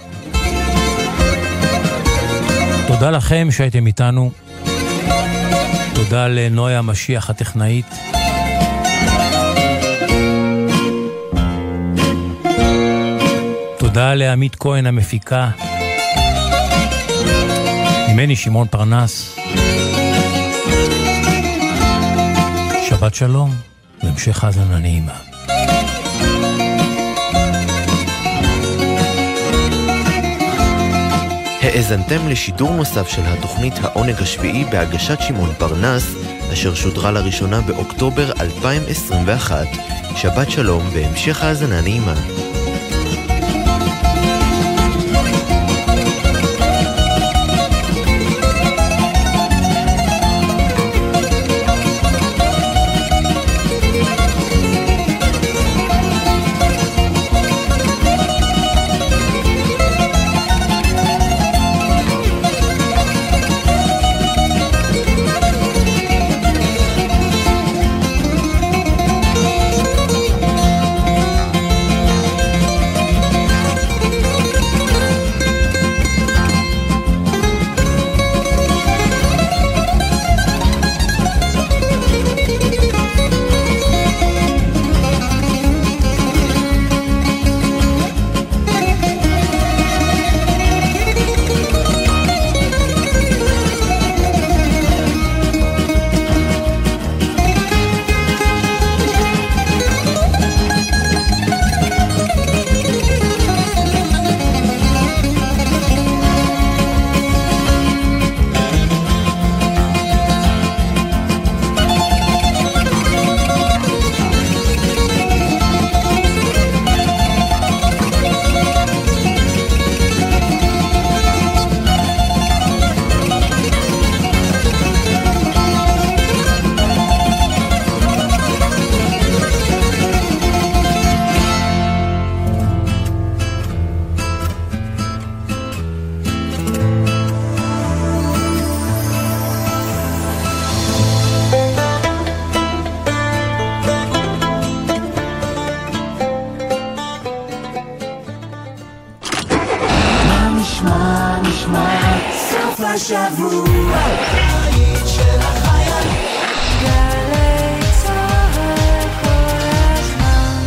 תודה לכם שהייתם איתנו. תודה לנוי המשיח הטכנאית. תודה לעמית כהן המפיקה. ממני שמעון פרנס. שבת שלום והמשך האזנה נעימה. האזנתם לשידור נוסף של התוכנית העונג השביעי בהגשת שמעון פרנס, אשר שודרה לראשונה באוקטובר 2021. שבת שלום והמשך האזנה נעימה. השבוע בית של החיילים גלי צהר כל הזמן.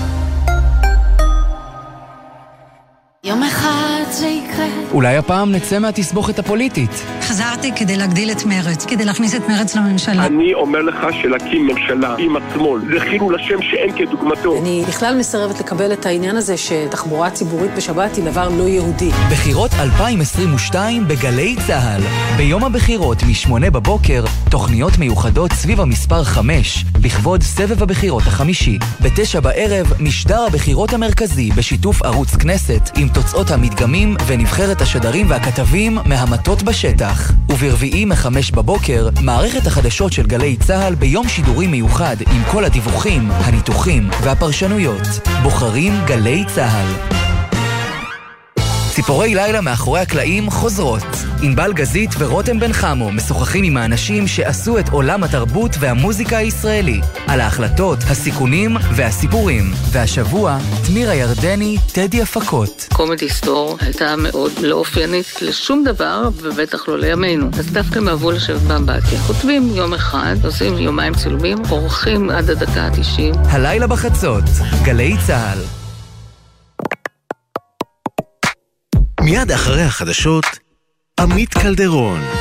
יום אחד זה יקרה. אולי הפעם נצא מהתסבוכת הפוליטית. חזרתי כדי להגדיל את מרץ, כדי להכניס את מרץ לממשלה. אני אומר לך שלהקים ממשלה עם השמאל, זה חילול השם שאין כדוגמתו. אני בכלל מסרבת לקבל את העניין הזה שתחבורה ציבורית בשבת היא דבר לא יהודי. בחירות 2022 בגלי צהל. ביום הבחירות מ-8 בבוקר, תוכניות מיוחדות סביב המספר 5, לכבוד סבב הבחירות החמישי. ב-9 בערב, משדר הבחירות המרכזי בשיתוף ערוץ כנסת, עם תוצאות המדגמים ונבחרת השדרים והכתבים מהמטות בשטח. וברביעי מחמש בבוקר, מערכת החדשות של גלי צהל ביום שידורי מיוחד עם כל הדיווחים, הניתוחים והפרשנויות. בוחרים גלי צהל. ציפורי לילה מאחורי הקלעים חוזרות. ענבל גזית ורותם בן חמו משוחחים עם האנשים שעשו את עולם התרבות והמוזיקה הישראלי, על ההחלטות, הסיכונים והסיפורים. והשבוע, תמיר הירדני, טדי הפקות. קומדי סטור הייתה מאוד לא אופיינית לשום דבר, ובטח לא לימינו. אז דווקא מעבור לשבת באמבטיה. חוטבים יום אחד, עושים יומיים צילומים, עורכים עד הדקה ה-90. הלילה בחצות, גלי צהל. מיד אחרי החדשות, עמית קלדרון.